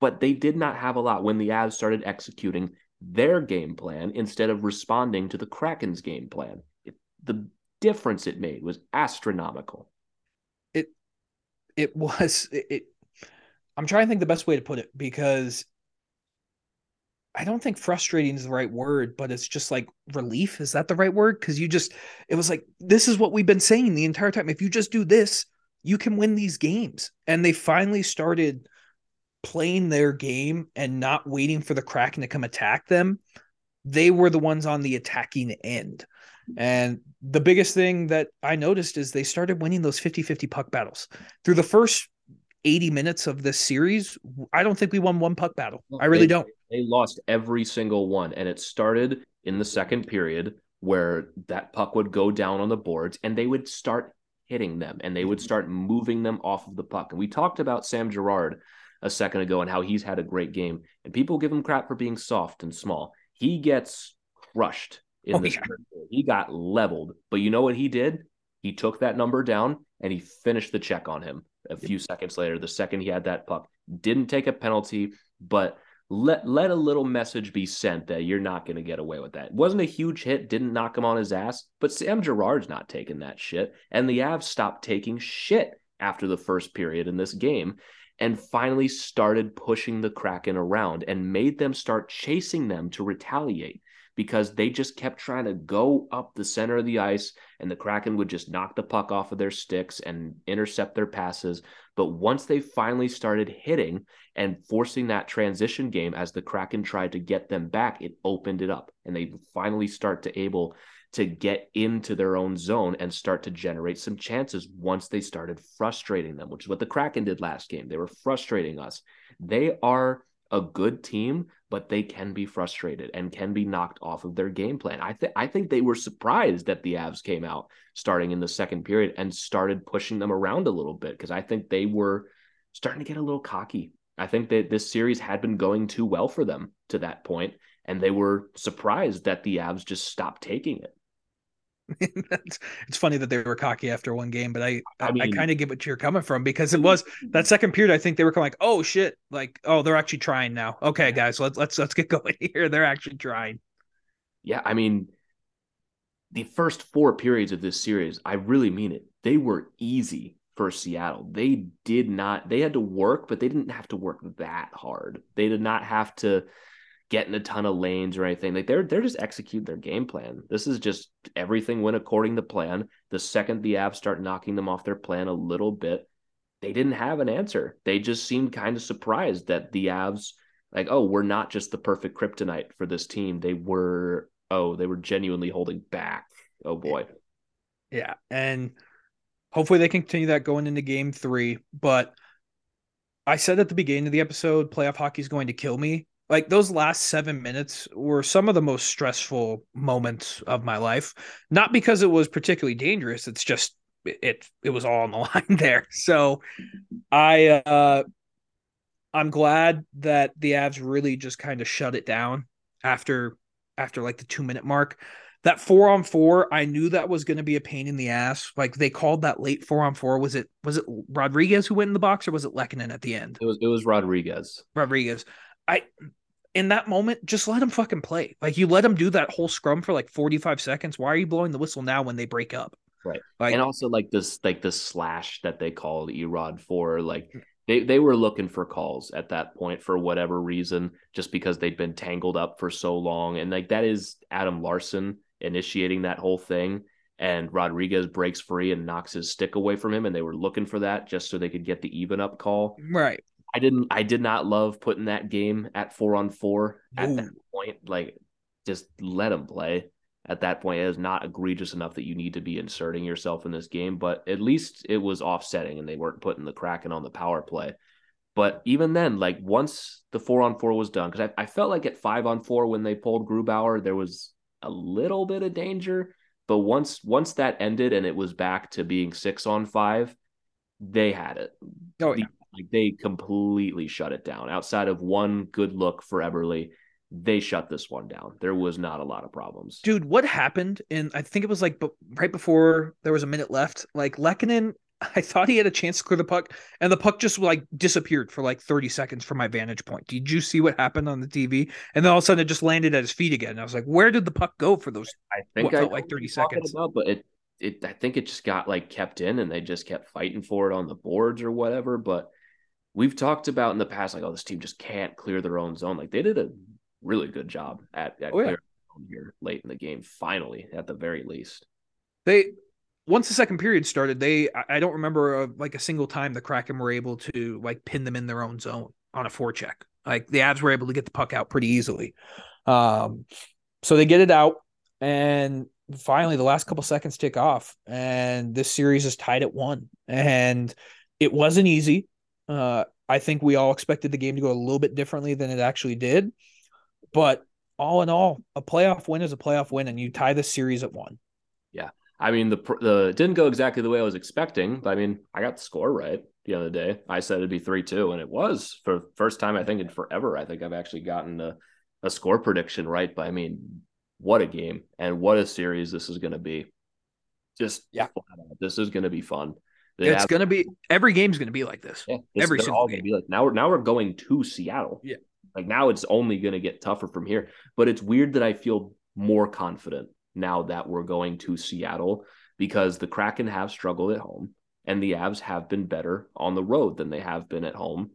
but they did not have a lot when the Avs started executing their game plan instead of responding to the Kraken's game plan. It, the difference it made was astronomical. It it was it, it I'm trying to think the best way to put it, because I don't think frustrating is the right word, but it's just like relief. Is that the right word? Because you just it was like, this is what we've been saying the entire time. If you just do this, you can win these games. And they finally started playing their game and not waiting for the Kraken to come attack them. They were the ones on the attacking end. And the biggest thing that I noticed is they started winning those fifty-fifty puck battles. Through the first eighty minutes of this series, I don't think we won one puck battle. I really they, don't. They lost every single one. And it started in the second period where that puck would go down on the boards and they would start hitting them and they would start moving them off of the puck. And we talked about Sam Girard a second ago and how he's had a great game, and people give him crap for being soft and small. He gets crushed in oh, this. Yeah. He got leveled, but you know what he did? He took that number down and he finished the check on him a few yeah. seconds later. The second he had that puck, didn't take a penalty, but let, let a little message be sent that you're not going to get away with that. It wasn't a huge hit, didn't knock him on his ass, but Sam Girard's not taking that shit. And the Avs stopped taking shit after the first period in this game and finally started pushing the Kraken around and made them start chasing them to retaliate, because they just kept trying to go up the center of the ice and the Kraken would just knock the puck off of their sticks and intercept their passes. But once they finally started hitting and forcing that transition game as the Kraken tried to get them back, it opened it up and they finally start to able to get into their own zone and start to generate some chances once they started frustrating them, which is what the Kraken did last game. They were frustrating us. They are a good team, but they can be frustrated and can be knocked off of their game plan. I, th- I think they were surprised that the Avs came out starting in the second period and started pushing them around a little bit, because I think they were starting to get a little cocky. I think that this series had been going too well for them to that point, and they were surprised that the Avs just stopped taking it. It's funny that they were cocky after one game, but I I, I, mean, I kind of get what you're coming from, because it was that second period. I think they were kind of like, oh shit, like oh they're actually trying now. Okay, guys, let's let's let's get going here. They're actually trying. Yeah, I mean, the first four periods of this series, I really mean it. They were easy for Seattle. They did not. They had to work, but they didn't have to work that hard. They did not have to getting a ton of lanes or anything. Like they're they're just executing their game plan. This is just everything went according to plan. The second the Avs start knocking them off their plan a little bit, they didn't have an answer. They just seemed kind of surprised that the Avs, like, oh, we're not just the perfect kryptonite for this team. They were, oh, they were genuinely holding back. Oh boy. Yeah. And hopefully they continue that going into game three. But I said at the beginning of the episode, playoff hockey is going to kill me. Like those last seven minutes were some of the most stressful moments of my life, not because it was particularly dangerous. It's just it it was all on the line there. So I uh, I'm glad that the Avs really just kind of shut it down after after like the two minute mark. That four on four, I knew that was going to be a pain in the ass. Like, they called that late four on four. Was it was it Rodrigues who went in the box, or was it Lehkonen at the end? It was it was Rodrigues. Rodrigues. I in that moment, just let him fucking play. Like, you let him do that whole scrum for like forty-five seconds. Why are you blowing the whistle now when they break up? Right. Like, and also like this like this slash that they called Erod for, like they they were looking for calls at that point for whatever reason, just because they'd been tangled up for so long. And like, that is Adam Larson initiating that whole thing, and Rodrigues breaks free and knocks his stick away from him, and they were looking for that just so they could get the even up call. Right. I didn't I did not love putting that game at four on four at Ooh. that point. Like, just let him play. At that point, it is not egregious enough that you need to be inserting yourself in this game, but at least it was offsetting and they weren't putting the Kraken on the power play. But even then, like, once the four on four was done, because I, I felt like at five on four when they pulled Grubauer, there was a little bit of danger. But once once that ended and it was back to being six on five, they had it. Oh, yeah. Like, they completely shut it down. Outside of one good look for Eberle, they shut this one down. There was not a lot of problems. Dude, what happened? And I think it was like b- right before there was a minute left, like Lehkonen, I thought he had a chance to clear the puck, and the puck just like disappeared for like thirty seconds from my vantage point. Did you see what happened on the T V? And then all of a sudden it just landed at his feet again. And I was like, where did the puck go for those? I think what I felt like thirty seconds. About, but it, it, I think it just got like kept in, and they just kept fighting for it on the boards or whatever. But we've talked about in the past, like, oh, this team just can't clear their own zone. Like, they did a really good job at, at oh, yeah. here late in the game, finally, at the very least. They once the second period started, they I don't remember a, like a single time the Kraken were able to like pin them in their own zone on a forecheck. Like, the Avs were able to get the puck out pretty easily. Um, so they get it out, and finally the last couple seconds tick off, and this series is tied at one. And it wasn't easy. Uh, I think we all expected the game to go a little bit differently than it actually did. But all in all, a playoff win is a playoff win, and you tie the series at one. Yeah. I mean, the the it didn't go exactly the way I was expecting, but I mean, I got the score right the other day. I said it'd be three two, and it was, for the first time, I think, in forever. I think I've actually gotten a, a score prediction right. But I mean, what a game, and what a series this is going to be. Just, yeah, this is going to be fun. They it's have- going to be, every game's going to be like this. Yeah, this every single all game. Be like, now, we're, now we're going to Seattle. Yeah. Like, now it's only going to get tougher from here. But it's weird that I feel more confident now that we're going to Seattle, because the Kraken have struggled at home, and the Avs have been better on the road than they have been at home.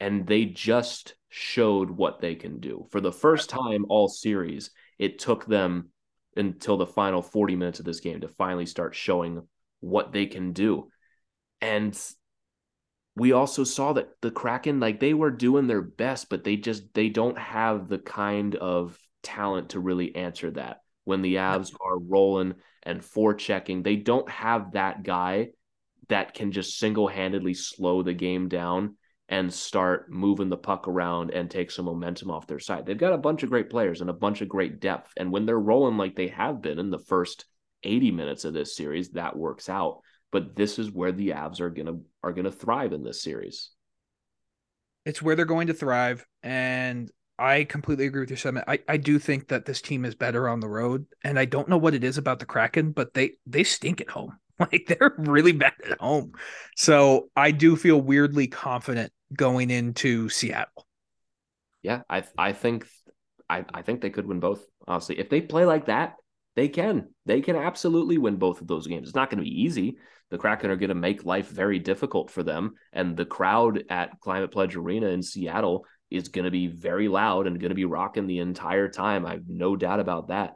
And they just showed what they can do. For the first time all series, it took them until the final forty minutes of this game to finally start showing what they can do. And we also saw that the Kraken, like, they were doing their best, but they just, they don't have the kind of talent to really answer that. When the Avs are rolling and forechecking, they don't have that guy that can just single-handedly slow the game down and start moving the puck around and take some momentum off their side. They've got a bunch of great players and a bunch of great depth. And when they're rolling like they have been in the first eighty minutes of this series, that works out. But this is where the Avs are gonna are gonna thrive in this series. It's where they're going to thrive, and I completely agree with your sentiment. I, I do think that this team is better on the road, and I don't know what it is about the Kraken, but they they stink at home. Like, they're really bad at home. So I do feel weirdly confident going into Seattle. Yeah, I I think I, I think they could win both. Honestly, if they play like that, they can. They can absolutely win both of those games. It's not going to be easy. The Kraken are going to make life very difficult for them, and the crowd at Climate Pledge Arena in Seattle is going to be very loud and going to be rocking the entire time. I have no doubt about that.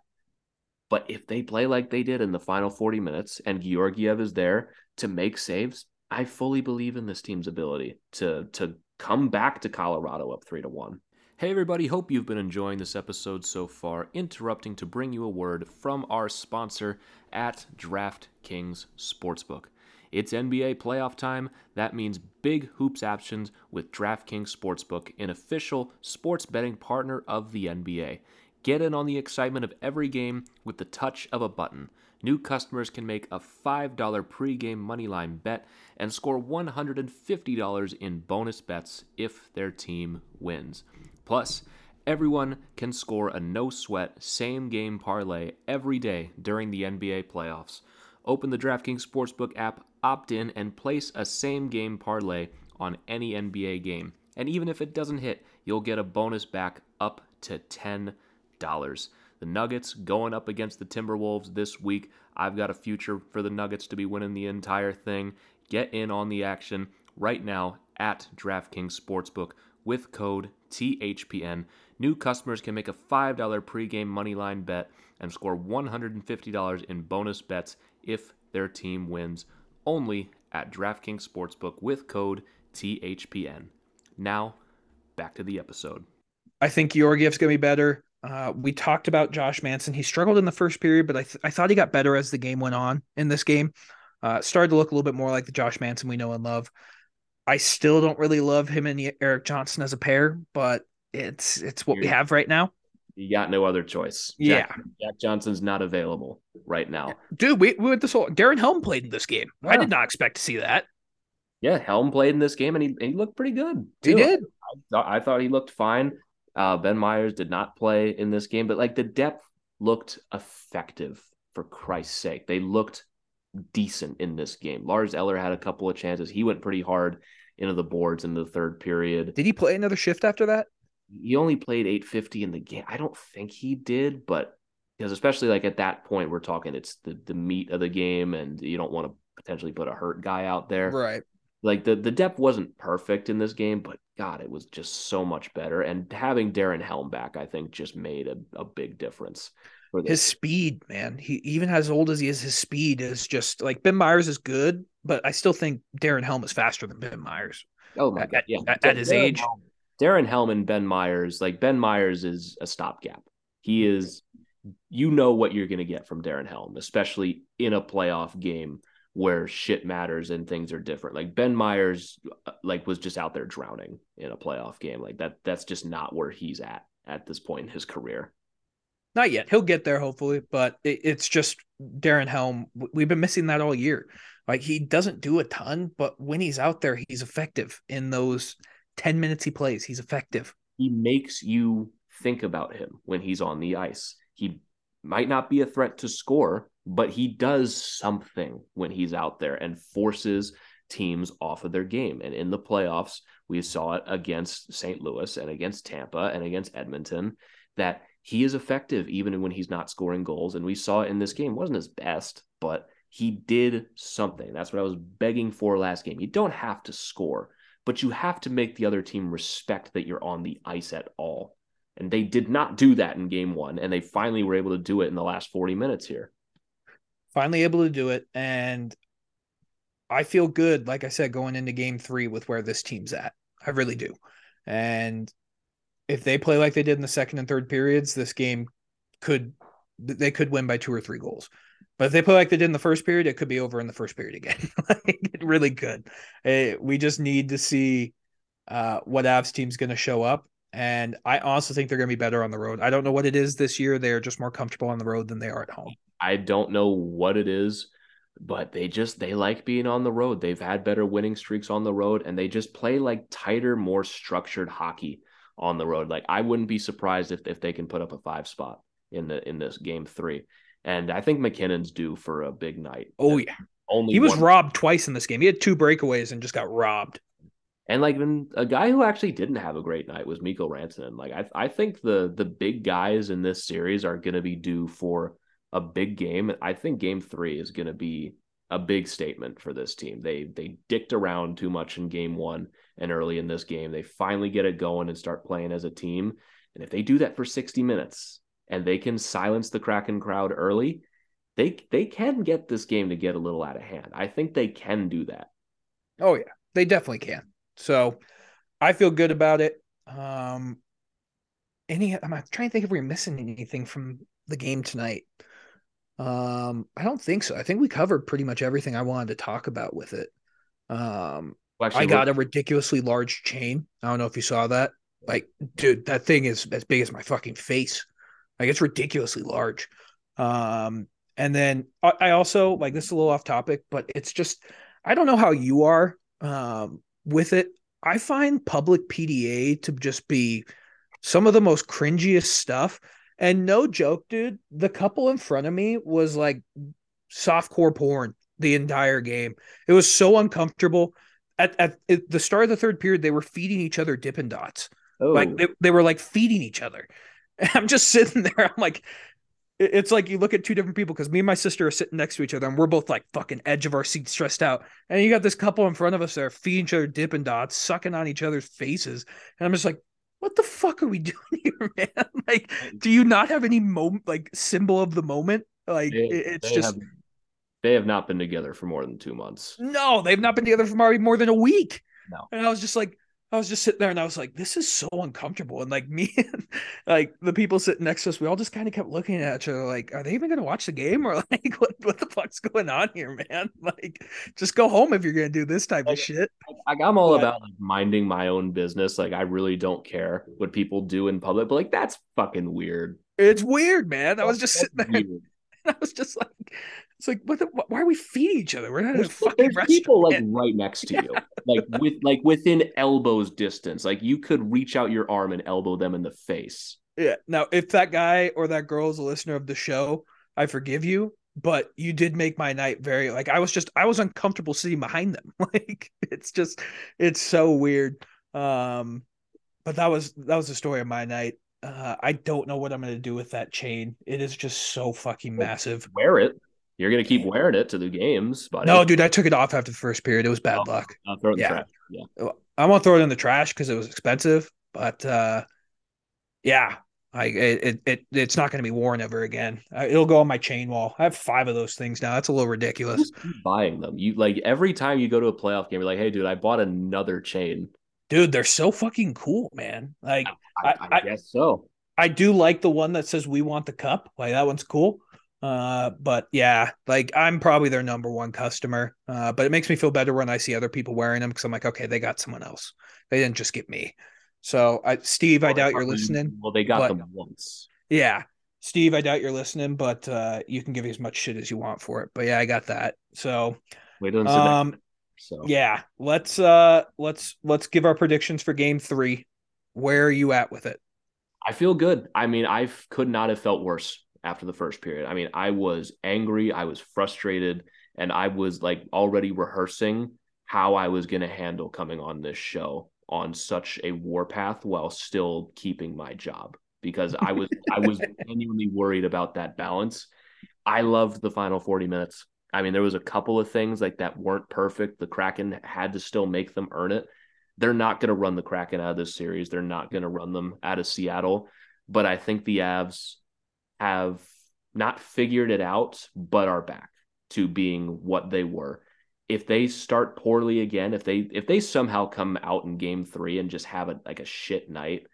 But if they play like they did in the final forty minutes, and Georgiev is there to make saves, I fully believe in this team's ability to, to come back to Colorado up three to one. Hey everybody, hope you've been enjoying this episode so far. Interrupting to bring you a word from our sponsor at DraftKings Sportsbook. It's N B A playoff time. That means big hoops options with DraftKings Sportsbook, an official sports betting partner of the N B A. Get in on the excitement of every game with the touch of a button. New customers can make a five dollars pregame moneyline bet and score one hundred fifty dollars in bonus bets if their team wins. Plus, Everyone can score a no-sweat, same-game parlay every day during the N B A playoffs. Open the DraftKings Sportsbook app, opt in, and place a same-game parlay on any N B A game. And even if it doesn't hit, you'll get a bonus back up to ten dollars. The Nuggets going up against the Timberwolves this week. I've got a future for the Nuggets to be winning the entire thing. Get in on the action right now at DraftKings Sportsbook with code T H P N. New customers can make a five dollars pregame moneyline bet and score one hundred fifty dollars in bonus bets if their team wins, only at DraftKings Sportsbook with code T H P N. Now, back to the episode. I think Georgiev's going to be better. Uh, we talked about Josh Manson. He struggled in the first period, but I, th- I thought he got better as the game went on in this game. Uh, started to look a little bit more like the Josh Manson we know and love. I still don't really love him and Eric Johnson as a pair, but it's it's what You're, we have right now. You got no other choice. Jack, yeah. Jack Johnson's not available right now. Dude, we, we went this whole... Darren Helm played in this game. Yeah. I did not expect to see that. Yeah, Helm played in this game, and he, and he looked pretty good. He too. did. I thought, I thought he looked fine. Uh, Ben Meyers did not play in this game, but like the depth looked effective, for Christ's sake. They looked decent in this game. Lars Eller had a couple of chances. He went pretty hard into the boards in the third period. Did he play another shift after that? He only played eight fifty in the game. I don't think he did, but because especially like at that point, we're talking it's the, the meat of the game, and you don't want to potentially put a hurt guy out there. Right. Like the, the depth wasn't perfect in this game, but God, it was just so much better. And having Darren Helm back, I think, just made a, a big difference. For this. His speed, man. He even as old as he is, his speed is just like Ben Meyers is good, but I still think Darren Helm is faster than Ben Meyers. Oh my God, yeah. At, at, at his Darren age. Helm, Darren Helm and Ben Meyers, like Ben Meyers is a stopgap. He is, you know what you're going to get from Darren Helm, especially in a playoff game where shit matters and things are different. Like Ben Meyers, like was just out there drowning in a playoff game. Like that, that's just not where he's at at this point in his career. Not yet. He'll get there hopefully, but it, it's just Darren Helm. We've been missing that all year. Like he doesn't do a ton, but when he's out there, he's effective in those ten minutes he plays. He's effective. He makes you think about him when he's on the ice. He might not be a threat to score, but he does something when he's out there and forces teams off of their game. And in the playoffs, we saw it against Saint Louis and against Tampa and against Edmonton, that he is effective even when he's not scoring goals. And we saw it in this game. It wasn't his best, but he did something. That's what I was begging for last game. You don't have to score, but you have to make the other team respect that you're on the ice at all. And they did not do that in game one, and they finally were able to do it in the last forty minutes here. Finally able to do it, and I feel good, like I said, going into game three with where this team's at. I really do. And if they play like they did in the second and third periods, this game could – they could win by two or three goals. But if they play like they did in the first period, it could be over in the first period again. Like, it really could. It, we just need to see uh, what Avs team's going to show up, and I also think they're going to be better on the road. I don't know what it is this year. They are just more comfortable on the road than they are at home. I don't know what it is, but they just, they like being on the road. They've had better winning streaks on the road, and they just play like tighter, more structured hockey on the road. Like I wouldn't be surprised if, if they can put up a five spot in the, in this game three. And I think McKinnon's due for a big night. Oh yeah. Only he was one- robbed twice in this game. He had two breakaways and just got robbed. And like when a guy who actually didn't have a great night was Mikko Rantanen. Like I, I think the, the big guys in this series are going to be due for a big game. I think game three is going to be a big statement for this team. They they dicked around too much in game one and early in this game. They finally get it going and start playing as a team. And if they do that for sixty minutes and they can silence the Kraken crowd early, they they can get this game to get a little out of hand. I think they can do that. Oh, yeah, they definitely can. So I feel good about it. Um, any, I'm trying to think if we're missing anything from the game tonight. Um, I don't think so. I think we covered pretty much everything I wanted to talk about with it. Um, well, actually, I got a ridiculously large chain. I don't know if you saw that. Like, dude, that thing is as big as my fucking face. Like, it's ridiculously large. Um, and then I, I also like this is a little off topic, but it's just I don't know how you are um, with it. I find public P D A to just be some of the most cringiest stuff. And no joke, dude, the couple in front of me was like softcore porn the entire game. It was so uncomfortable. At, at, at the start of the third period, they were feeding each other Dippin' Dots. Oh. Like they, they were like feeding each other. And I'm just sitting there. I'm like, it's like you look at two different people, because me and my sister are sitting next to each other and we're both like fucking edge of our seat, stressed out. And you got this couple in front of us there feeding each other Dippin' Dots, sucking on each other's faces. And I'm just like, what the fuck are we doing here, man? Like, do you not have any moment, like symbol of the moment? Like they, it's they just. Have, they have not been together for more than two months. No, they've not been together for already more than a week. No. And I was just like, I was just sitting there and I was like, this is so uncomfortable. And like me and like the people sitting next to us, we all just kind of kept looking at each other like, are they even going to watch the game? Or like, what, what the fuck's going on here, man? Like, just go home if you're going to do this type like, of shit. Like, I'm all but, about like, minding my own business. Like, I really don't care what people do in public. But like, that's fucking weird. It's weird, man. I was just that's sitting there. Weird. I was just like, it's like, what? The, why are we feeding each other? We're not there's, in a fucking there's restaurant. People like right next to you, yeah. like with like within elbows distance. Like you could reach out your arm and elbow them in the face. Yeah. Now, if that guy or that girl is a listener of the show, I forgive you, but you did make my night very. Like I was just, I was uncomfortable sitting behind them. Like it's just, it's so weird. Um, but that was that was the story of my night. Uh, I don't know what I'm going to do with that chain. It is just so fucking massive. Wear it. You're going to keep wearing it to the games. Buddy. No, dude, I took it off after the first period. It was bad oh, luck. I'll throw it in yeah. the trash. Yeah. I won't throw it in the trash because it was expensive. But uh, yeah, I it, it it's not going to be worn ever again. It'll go on my chain wall. I have five of those things now. That's a little ridiculous. Who's buying them. You like every time you go to a playoff game, you're like, hey, dude, I bought another chain. Dude, they're so fucking cool, man. Like, I, I, I guess so. I, I do like the one that says we want the cup. Like, that one's cool. Uh, but yeah, like, I'm probably their number one customer. Uh, but it makes me feel better when I see other people wearing them because I'm like, okay, they got someone else. They didn't just get me. So, I, Steve, well, I doubt you're them, listening. Well, they got but, them once. Yeah. Steve, I doubt you're listening, but uh, you can give me as much shit as you want for it. But yeah, I got that. So, wait until um, that. So yeah, let's uh let's let's give our predictions for game three. Where are you at with it? I feel good. I mean, I could not have felt worse after the first period. I mean, I was angry, I was frustrated, and I was like already rehearsing how I was going to handle coming on this show on such a warpath while still keeping my job because I was I was genuinely worried about that balance. I loved the final forty minutes. I mean, there was a couple of things like that weren't perfect. The Kraken had to still make them earn it. They're not going to run the Kraken out of this series. They're not going to run them out of Seattle. But I think the Avs have not figured it out, but are back to being what they were. If they start poorly again, if they if they somehow come out in game three and just have a, like a shit night,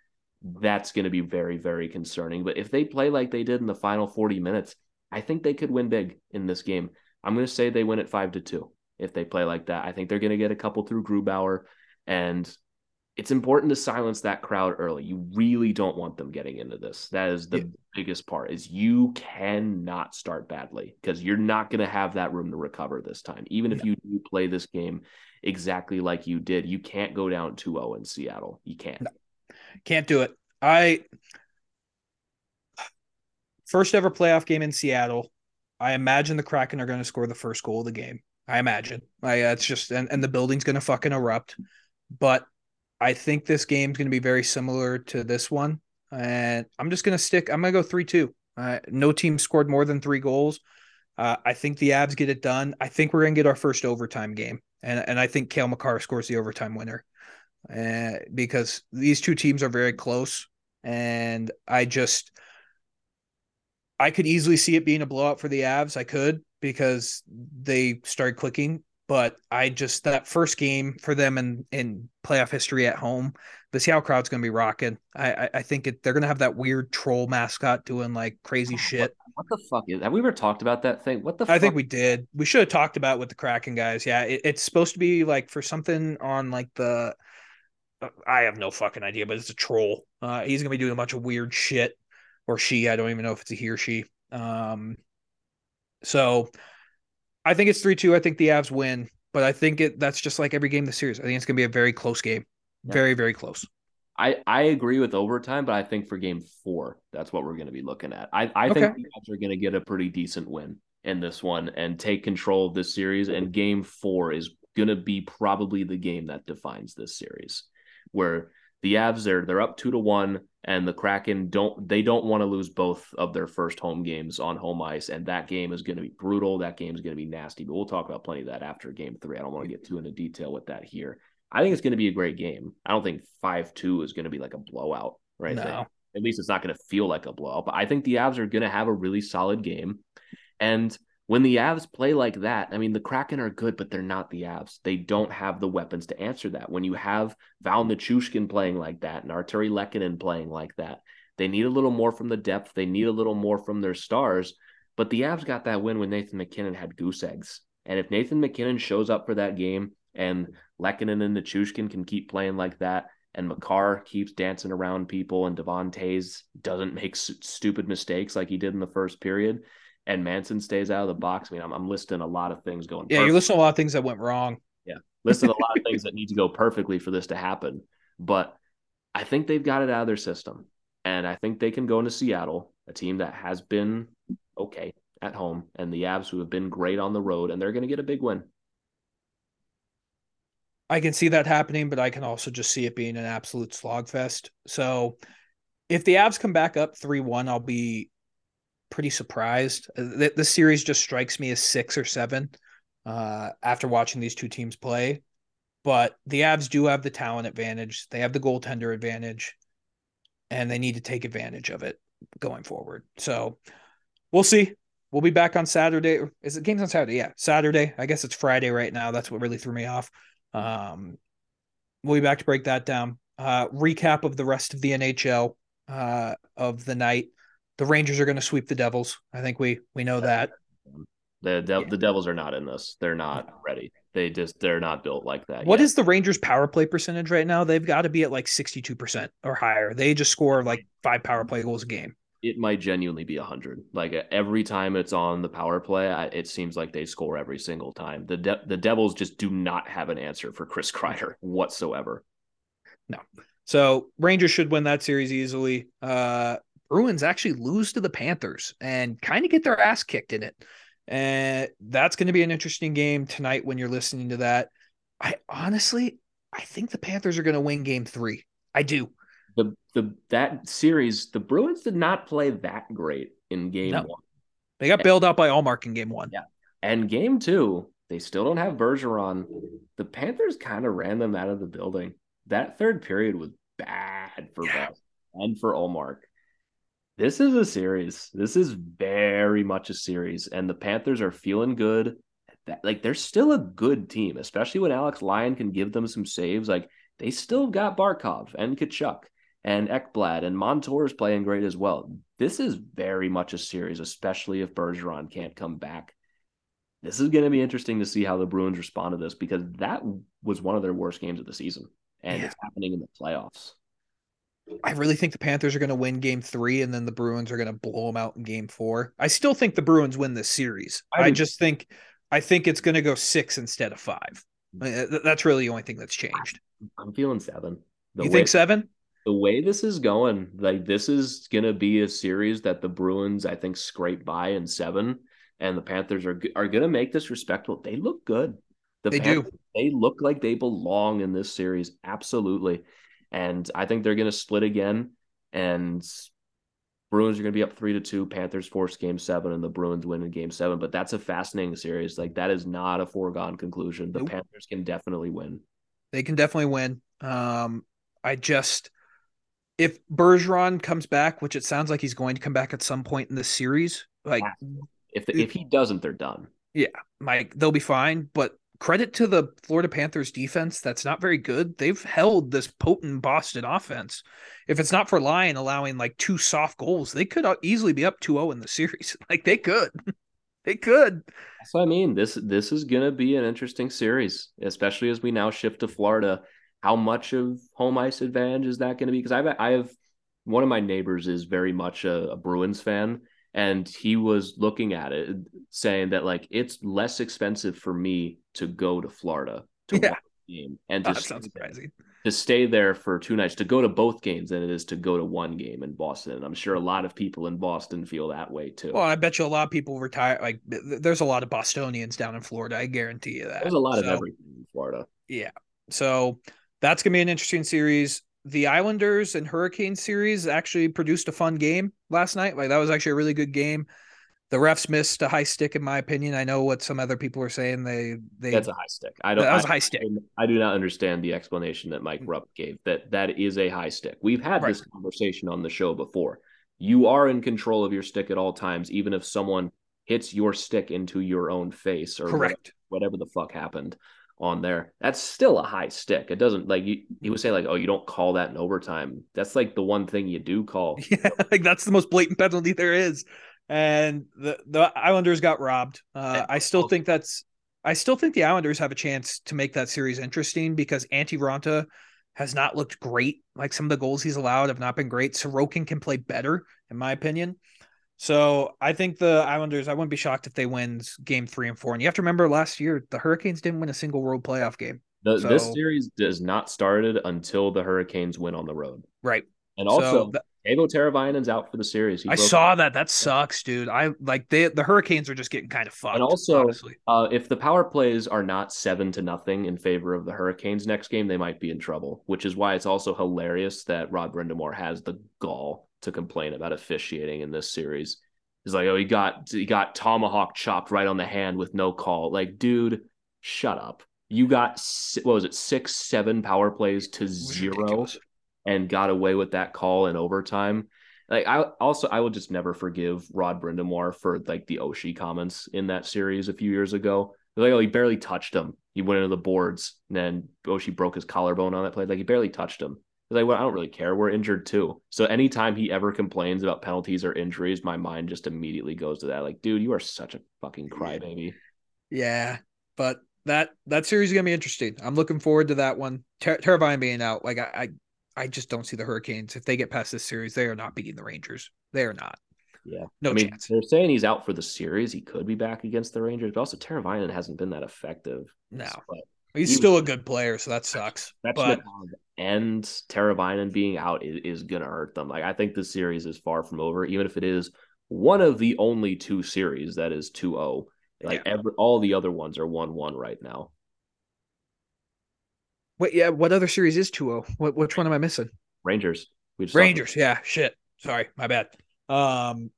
that's going to be very, very concerning. But if they play like they did in the final forty minutes, I think they could win big in this game. I'm going to say they win at five to two if they play like that. I think they're going to get a couple through Grubauer, and it's important to silence that crowd early. You really don't want them getting into this. That is the yeah. biggest part is you cannot start badly because you're not going to have that room to recover this time. Even yeah. if you do play this game exactly like you did, you can't go down two oh in Seattle. You can't. No. Can't do it. I first ever playoff game in Seattle. I imagine the Kraken are going to score the first goal of the game. I imagine. I, it's just, and, and the building's going to fucking erupt. But I think this game's going to be very similar to this one. And I'm just going to stick, I'm going to go three two. Uh, no team scored more than three goals. Uh, I think the Avs get it done. I think we're going to get our first overtime game. And and I think Cale Makar scores the overtime winner. Uh, because these two teams are very close. And I just... I could easily see it being a blowout for the Avs. I could because they start clicking, but I just, that first game for them in, in playoff history at home, the Seattle crowd's going to be rocking. I I, I think it, they're going to have that weird troll mascot doing like crazy shit. What, what the fuck is that? Have we ever talked about that thing? What the fuck? I think we did. We should have talked about it with the Kraken guys. Yeah. It, it's supposed to be like for something on like the, I have no fucking idea, but it's a troll. Uh, he's going to be doing a bunch of weird shit. Or she, I don't even know if it's a he or she. Um, so I think it's three two. I think the Avs win, but I think it that's just like every game this series. I think it's going to be a very close game. Yeah. Very, very close. I, I agree with overtime, but I think for game four, that's what we're going to be looking at. I, I okay. think the Avs are going to get a pretty decent win in this one and take control of this series. And game four is going to be probably the game that defines this series, where the Avs, they're, they're up two to one, and the Kraken don't, they don't want to lose both of their first home games on home ice. And that game is going to be brutal. That game is going to be nasty, but we'll talk about plenty of that after game three. I don't want to get too into detail with that here. I think it's going to be a great game. I don't think five two is going to be like a blowout or anything. No. At least it's not going to feel like a blowout. But I think the Avs are going to have a really solid game. And when the Avs play like that, I mean, the Kraken are good, but they're not the Avs. They don't have the weapons to answer that. When you have Val Nichushkin playing like that and Artturi Lehkonen playing like that, they need a little more from the depth. They need a little more from their stars. But the Avs got that win when Nathan McKinnon had goose eggs. And if Nathan McKinnon shows up for that game, and Lehkonen and Nichushkin can keep playing like that, and Makar keeps dancing around people, and Devon Toews doesn't make su- stupid mistakes like he did in the first period, and Manson stays out of the box. I mean, I'm, I'm listing a lot of things going. Yeah, perfect. You're listing a lot of things that went wrong. Yeah, listing a lot of things that need to go perfectly for this to happen. But I think they've got it out of their system, and I think they can go into Seattle, a team that has been okay at home, and the Avs who have been great on the road, and they're going to get a big win. I can see that happening, but I can also just see it being an absolute slogfest. So if the Avs come back up three one, I'll be pretty surprised. This series just strikes me as six or seven uh, after watching these two teams play. But the Avs do have the talent advantage. They have the goaltender advantage, and they need to take advantage of it going forward. So we'll see. We'll be back on Saturday. Is it games on Saturday? Yeah, Saturday. I guess it's Friday right now. That's what really threw me off. Um, we'll be back to break that down. Uh, recap of the rest of the N H L uh, of the night. The Rangers are going to sweep the Devils. I think we we know that. The de- yeah. the Devils are not in this. They're not no. ready. They just they're not built like that. What yet. is the Rangers' power play percentage right now? They've got to be at like sixty-two percent or higher. They just score like five power play goals a game. It might genuinely be a hundred. Like every time it's on the power play, I, it seems like they score every single time. The de- the Devils just do not have an answer for Chris Kreider whatsoever. No. So Rangers should win that series easily. Uh, Bruins actually lose to the Panthers and kind of get their ass kicked in it. And that's going to be an interesting game tonight when you're listening to that. I honestly, I think the Panthers are going to win game three. I do. The the that series, the Bruins did not play that great in game no. one. They got and, bailed out by Allmark in game one. Yeah. And game two, they still don't have Bergeron. The Panthers kind of ran them out of the building. That third period was bad for yeah. Boston and for Allmark. This is a series. This is very much a series. And the Panthers are feeling good. Like, they're still a good team, especially when Alex Lyon can give them some saves. Like, they still got Barkov and Tkachuk. And Ekblad and Montour is playing great as well. This is very much a series, especially if Bergeron can't come back. This is going to be interesting to see how the Bruins respond to this, because that was one of their worst games of the season, and yeah. it's happening in the playoffs. I really think the Panthers are going to win game three, and then the Bruins are going to blow them out in game four. I still think the Bruins win this series. I, I just think I think it's going to go six instead of five. That's really the only thing that's changed. I'm feeling seven. The you way- think seven? The way this is going, like this is going to be a series that the Bruins, I think, scrape by in seven, and the Panthers are are going to make this respectable. They look good. The they Panthers, do. They look like they belong in this series, absolutely. And I think they're going to split again, and Bruins are going to be up three to two. Panthers force game seven, and the Bruins win in game seven. But that's a fascinating series. Like that is not a foregone conclusion. The nope. Panthers can definitely win. They can definitely win. Um, I just. If Bergeron comes back, which it sounds like he's going to come back at some point in this series, like if the, if he doesn't, they're done. Yeah, Mike, they'll be fine. But credit to the Florida Panthers defense, that's not very good. They've held this potent Boston offense. If it's not for Lyon allowing like two soft goals, they could easily be up two oh in the series. Like they could, they could. That's what I mean. This this is gonna be an interesting series, especially as we now shift to Florida. How much of home ice advantage is that going to be? Because I've, I have one of my neighbors is very much a, a Bruins fan, and he was looking at it saying that like it's less expensive for me to go to Florida to yeah. watch the game. And to that sounds crazy. to stay there for two nights, to go to both games, than it is to go to one game in Boston. And I'm sure a lot of people in Boston feel that way too. Well, I bet you a lot of people retire. Like, there's a lot of Bostonians down in Florida. I guarantee you that. There's a lot so, of everything in Florida. Yeah. So that's going to be an interesting series. The Islanders and Hurricanes series actually produced a fun game last night. Like, that was actually a really good game. The refs missed a high stick, in my opinion. I know what some other people are saying. They, they that's a high stick. I don't. That was I, a high stick. I, I do not understand the explanation that Mike Rupp gave. That that is a high stick. We've had right. this conversation on the show before. You are in control of your stick at all times, even if someone hits your stick into your own face or correct whatever, whatever the fuck happened on there. That's still a high stick. It doesn't like you. He was saying like, oh, you don't call that in overtime. That's like the one thing you do call. Yeah, like that's the most blatant penalty there is. And the, the Islanders got robbed. Uh, I still think that's I still think the Islanders have a chance to make that series interesting because Antti Raanta has not looked great. Like some of the goals he's allowed have not been great. Sorokin can play better, in my opinion. So I think the Islanders, I wouldn't be shocked if they win game three and four. And you have to remember last year, the Hurricanes didn't win a single road playoff game. The, so, this series does not started until the Hurricanes win on the road. Right. And also, so Evo Teravainen's out for the series. He I saw out. that. That sucks, dude. I like they, the Hurricanes are just getting kind of fucked. And also, uh, if the power plays are not seven to nothing in favor of the Hurricanes next game, they might be in trouble, which is why it's also hilarious that Rod Brindamore has the gall to complain about officiating in this series. He's like, oh, he got he got tomahawk chopped right on the hand with no call. Like, dude, shut up. You got, what was it, six, seven power plays to zero. Ridiculous. And got away with that call in overtime. Like I also, I will just never forgive Rod Brindamore for like the Oshie comments in that series a few years ago. Like, oh, he barely touched him. He went into the boards, and then Oshie broke his collarbone on that play. Like he barely touched him. Like, well, I don't really care. We're injured too. So anytime he ever complains about penalties or injuries, my mind just immediately goes to that. Like, dude, you are such a fucking crybaby. Yeah, but that that series is gonna be interesting. I'm looking forward to that one. Ter- Teravainen being out, like I. I I just don't see the Hurricanes. If they get past this series, they are not beating the Rangers. They are not. Yeah. No I mean, chance. They're saying he's out for the series. He could be back against the Rangers, but also Teravainen hasn't been that effective. No. But he's he still was, a good player, so that sucks. That's but... And Teravainen being out is, is going to hurt them. Like I think this series is far from over, even if it is one of the only two series that is two oh. Like yeah. every, all the other ones are one one right now. Wait, yeah, what other series is two oh? What which one am I missing? Rangers. We just Rangers, yeah. Shit. Sorry, my bad. Um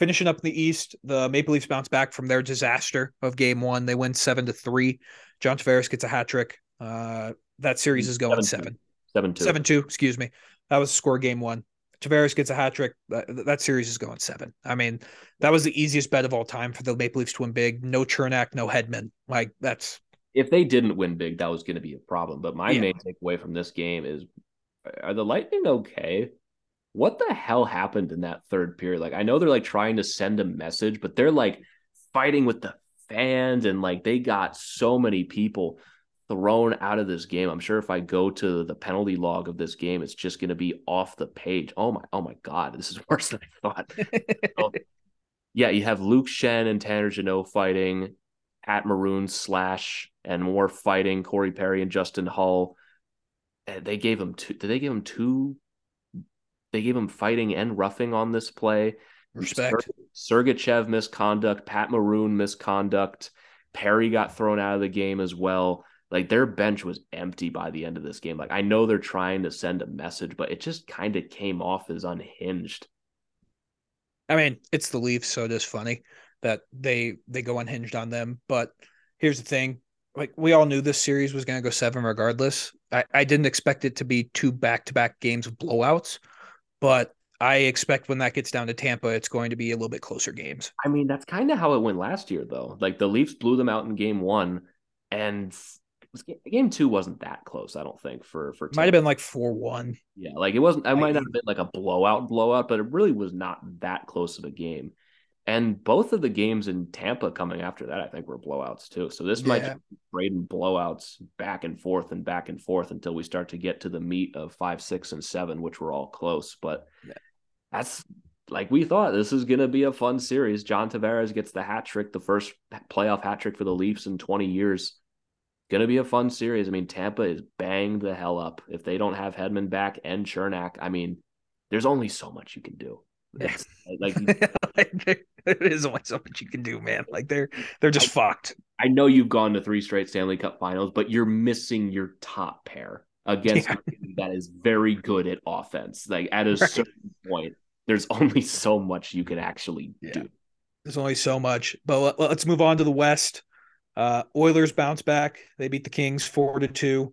finishing up in the East, the Maple Leafs bounce back from their disaster of game one. They win seven to three. John Tavares gets a hat trick. Uh that series is going seven. Seven two. Seven two, excuse me. That was score game one. Tavares gets a hat trick. That, that series is going seven. I mean, that was the easiest bet of all time for the Maple Leafs to win big. No Chernak, no Hedman. Like that's If they didn't win big, that was going to be a problem. But my yeah. main takeaway from this game is, are the Lightning okay? What the hell happened in that third period? Like, I know they're, like, trying to send a message, but they're, like, fighting with the fans. And, like, they got so many people thrown out of this game. I'm sure if I go to the penalty log of this game, it's just going to be off the page. Oh, my oh my God. This is worse than I thought. So, yeah, you have Luke Shen and Tanner Jeannot fighting. At Maroon slash and more fighting Corey Perry and Justin Hull. They gave him two. Did they give him two? They gave him fighting and roughing on this play. Respect. Ser- Sergachev misconduct. Pat Maroon misconduct. Perry got thrown out of the game as well. Like their bench was empty by the end of this game. Like I know they're trying to send a message, but it just kind of came off as unhinged. I mean, it's the Leafs, so it is funny that they they go unhinged on them. But here's the thing. Like we all knew this series was going to go seven regardless. I, I didn't expect it to be two back-to-back games of blowouts, but I expect when that gets down to Tampa, it's going to be a little bit closer games. I mean, that's kind of how it went last year, though. Like the Leafs blew them out in game one, and was game, game two wasn't that close, I don't think, for for Tampa. Might have been like four one. Yeah, like it wasn't – I might not have been like a blowout blowout, but it really was not that close of a game. And both of the games in Tampa coming after that, I think, were blowouts too. So this yeah. might just be trading blowouts back and forth and back and forth until we start to get to the meat of five, six, and seven, which were all close. But yeah. that's like we thought. This is going to be a fun series. John Tavares gets the hat trick, the first playoff hat trick for the Leafs in twenty years. going to be a fun series. I mean, Tampa is banged the hell up. If they don't have Hedman back and Chernak, I mean, there's only so much you can do. It's, like, like there, there is only so much you can do, man. Like they're they're just I, fucked. I know you've gone to three straight Stanley Cup finals, but you're missing your top pair against yeah. a team that is very good at offense. Like at a right. certain point, there's only so much you can actually yeah. do. There's only so much. But let, let's move on to the West. Uh, Oilers bounce back. They beat the Kings four to two.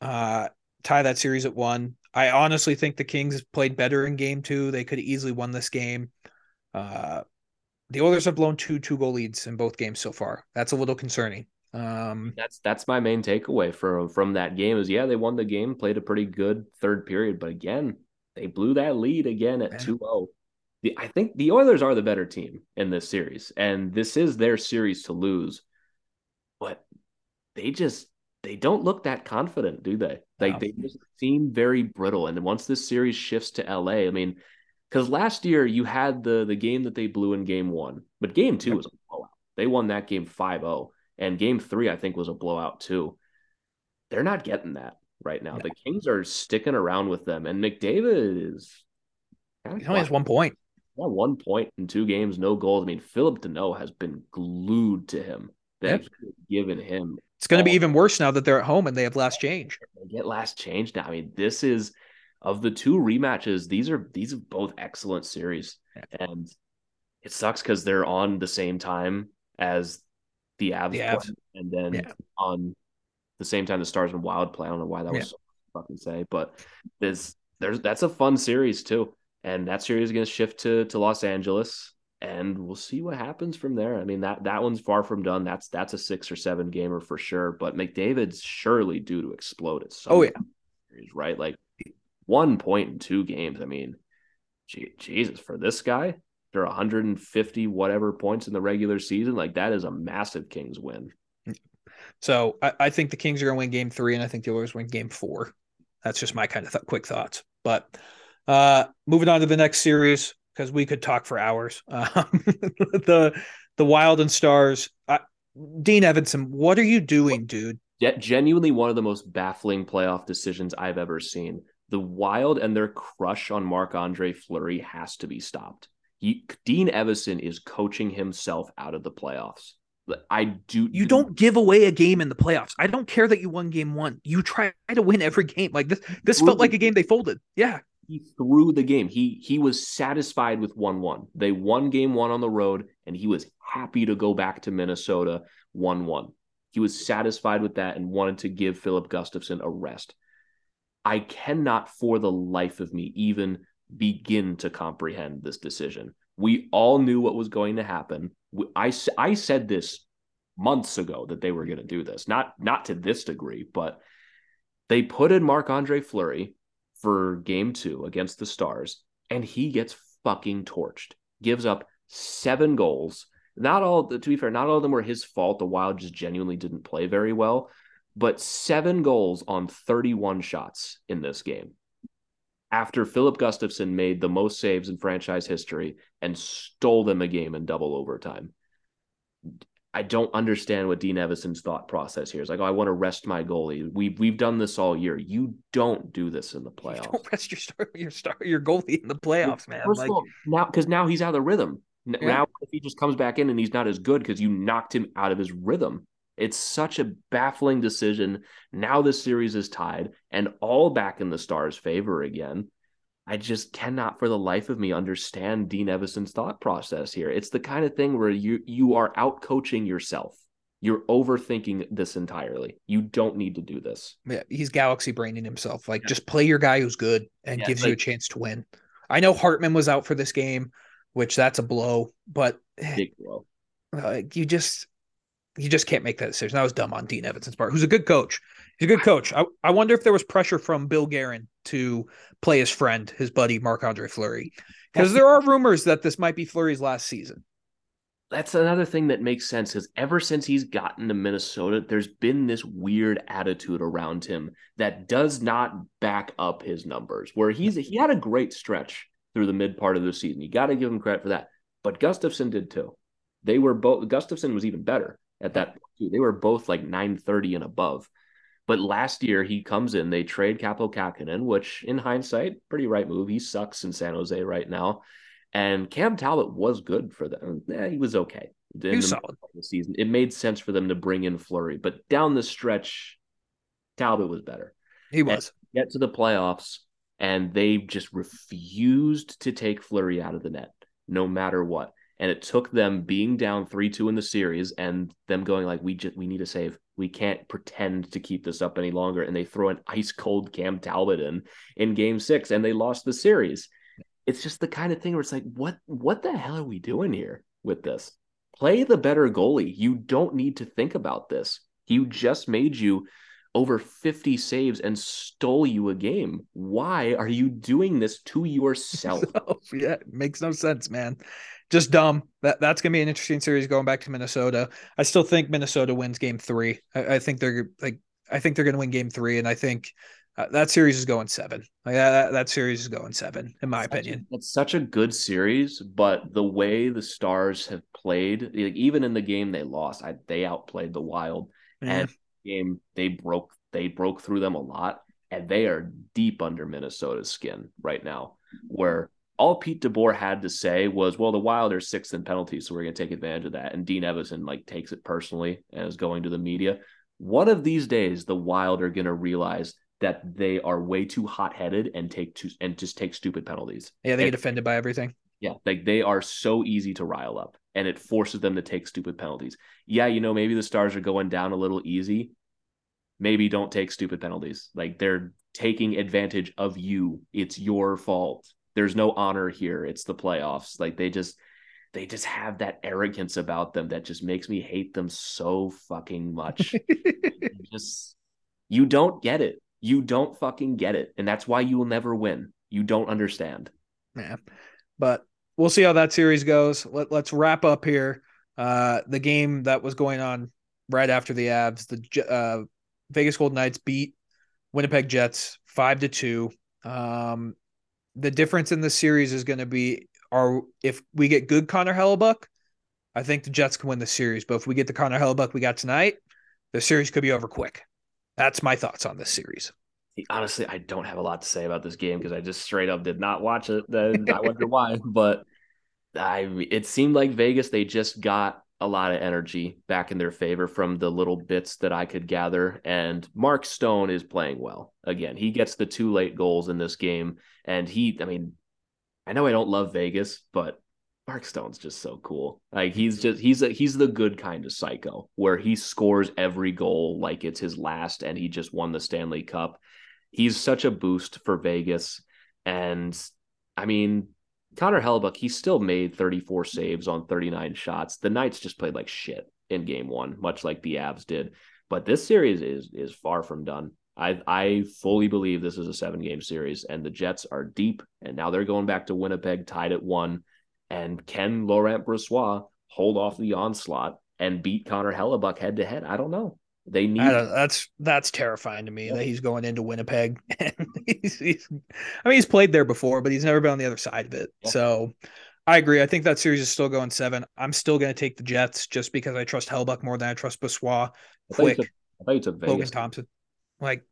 Uh, tie that series at one. I honestly think the Kings played better in game two. They could have easily won this game. Uh, the Oilers have blown two two-goal leads in both games so far. That's a little concerning. Um, that's that's my main takeaway for, from that game is, yeah, they won the game, played a pretty good third period. But again, they blew that lead again at two oh. The, I think the Oilers are the better team in this series, and this is their series to lose. But they just... they don't look that confident, do they? Like, wow. They just seem very brittle. And then once this series shifts to L A, I mean, because last year you had the the game that they blew in game one, but game two was a blowout. They won that game five oh, and game three, I think, was a blowout too. They're not getting that right now. No. The Kings are sticking around with them, and McDavid is... he only has one point. Yeah, one point in two games, no goals. I mean, Philipp Deneau has been glued to him. They've yep. given him... it's going to be even worse now that they're at home and they have last change. They get last change now. I mean, this is of the two rematches. These are these are both excellent series, yeah. and it sucks because they're on the same time as the Avs, the Avs. Play, and then yeah. on the same time the Stars and Wild play. I don't know why that was yeah. so fucking say, but this there's that's a fun series too, and that series is going to shift to to Los Angeles. And we'll see what happens from there. I mean, that, that one's far from done. That's that's a six or seven gamer for sure. But McDavid's surely due to explode at some point. Oh, yeah. Right? Like one point in two games. I mean, gee, Jesus, for this guy, there are one hundred fifty whatever points in the regular season. Like that is a massive Kings win. So I, I think the Kings are going to win game three, and I think the Oilers win game four. That's just my kind of th- quick thoughts. But uh, moving on to the next series, because we could talk for hours. Um, the the Wild and Stars. Uh, Dean Evanson, what are you doing, dude? Yeah, genuinely one of the most baffling playoff decisions I've ever seen. The Wild and their crush on Marc-Andre Fleury has to be stopped. He, Dean Evanson is coaching himself out of the playoffs. I do. You don't give away a game in the playoffs. I don't care that you won game one. You try to win every game. Like this, this felt like a game they folded. Yeah. He threw the game. He he was satisfied with one one. They won game one on the road, and he was happy to go back to Minnesota one one. He was satisfied with that and wanted to give Philip Gustafson a rest. I cannot for the life of me even begin to comprehend this decision. We all knew what was going to happen. I, I said this months ago that they were going to do this. Not, not to this degree, but they put in Marc-Andre Fleury for game two against the Stars, and he gets fucking torched. Gives up seven goals. Not all, to be fair, not all of them were his fault. The Wild just genuinely didn't play very well, but seven goals on thirty-one shots in this game. After Philip Gustafson made the most saves in franchise history and stole them a game in double overtime. I don't understand what Dean Evison's thought process here is. Like, oh, I want to rest my goalie. We've we've done this all year. You don't do this in the playoffs. You don't rest your star, your star, your goalie in the playoffs, man. First like of all, now, because now he's out of the rhythm. Now yeah. if he just comes back in and he's not as good because you knocked him out of his rhythm. It's such a baffling decision. Now this series is tied and all back in the Stars' favor again. I just cannot for the life of me understand Dean Evison's thought process here. It's the kind of thing where you you are out-coaching yourself. You're overthinking this entirely. You don't need to do this. Yeah, he's galaxy braining himself. Like, yeah. just play your guy who's good and yeah, gives like, you a chance to win. I know Hartman was out for this game, which that's a blow, but big blow. Uh, you just you just can't make that decision. That was dumb on Dean Evison's part, who's a good coach. He's a good coach. I, I wonder if there was pressure from Bill Guerin to play his friend, his buddy, Marc-Andre Fleury. Because there are rumors that this might be Fleury's last season. That's another thing that makes sense, because ever since he's gotten to Minnesota, there's been this weird attitude around him that does not back up his numbers, where he's he had a great stretch through the mid part of the season. You got to give him credit for that. But Gustafson did too. They were both. Gustafson was even better. at that point too. They were both like nine thirty and above. But last year he comes in, they trade Capo Kakinen, which in hindsight, pretty right move. He sucks in San Jose right now. And Cam Talbot was good for them. Eh, he was okay. He was solid. The season. It made sense for them to bring in Fleury. But down the stretch, Talbot was better. He was. And get to the playoffs, and they just refused to take Fleury out of the net, no matter what. And it took them being down three two in the series and them going like, we just, we need a save. We can't pretend to keep this up any longer. And they throw an ice-cold Cam Talbot in in game six, and they lost the series. It's just the kind of thing where it's like, what what the hell are we doing here with this? Play the better goalie. You don't need to think about this. He just made you over fifty saves and stole you a game. Why are you doing this to yourself? Yeah, it makes no sense, man. Just dumb. That that's gonna be an interesting series going back to Minnesota. I still think Minnesota wins game three. I, I think they're like I think they're gonna win game three, and I think uh, that series is going seven. Like that, that series is going seven, in my opinion. It's such a good series, but the way the Stars have played, like even in the game they lost, I, they outplayed the Wild, mm-hmm. and game they broke they broke through them a lot, and they are deep under Minnesota's skin right now, where all Pete DeBoer had to say was, well, the Wild are sixth in penalties, so we're going to take advantage of that. And Dean Evason like takes it personally and is going to the media. One of these days, the Wild are going to realize that they are way too hot-headed and take too, and just take stupid penalties. Yeah, they and, get offended by everything. Yeah, like they are so easy to rile up, and it forces them to take stupid penalties. Yeah, you know, maybe the Stars are going down a little easy. Maybe don't take stupid penalties. Like they're taking advantage of you. It's your fault. There's no honor here. It's the playoffs. Like they just, they just have that arrogance about them that just makes me hate them so fucking much. Just, you don't get it. You don't fucking get it. And that's why you will never win. You don't understand. Yeah. But we'll see how that series goes. Let, let's wrap up here. Uh, the game that was going on right after the Avs, the uh, Vegas Golden Knights beat Winnipeg Jets five to two. Um, The difference in this series is going to be are if we get good Connor Hellebuyck, I think the Jets can win the series. But if we get the Connor Hellebuyck we got tonight, the series could be over quick. That's my thoughts on this series. Honestly, I don't have a lot to say about this game because I just straight up did not watch it. Then I wonder why. But I, it seemed like Vegas, they just got a lot of energy back in their favor from the little bits that I could gather. And Mark Stone is playing well. Again, he gets the two late goals in this game. And he, I mean, I know I don't love Vegas, but Mark Stone's just so cool. Like he's just, he's a, he's the good kind of psycho where he scores every goal like it's his last and he just won the Stanley Cup. He's such a boost for Vegas. And I mean, Connor Hellebuyck, he still made thirty-four saves on thirty-nine shots. The Knights just played like shit in game one, much like the Avs did. But this series is is far from done. I I fully believe this is a seven-game series, and the Jets are deep, and now they're going back to Winnipeg tied at one. And can Laurent Brossoit hold off the onslaught and beat Connor Hellebuyck head-to-head? I don't know. They need that's that's terrifying to me yeah. that he's going into Winnipeg. And he's, he's, I mean, he's played there before, but he's never been on the other side of it. Yeah. So I agree. I think that series is still going seven. I'm still going to take the Jets just because I trust Hellebuyck more than I trust Brossoit. Quick, I thought you took Vegas. Logan Thompson, like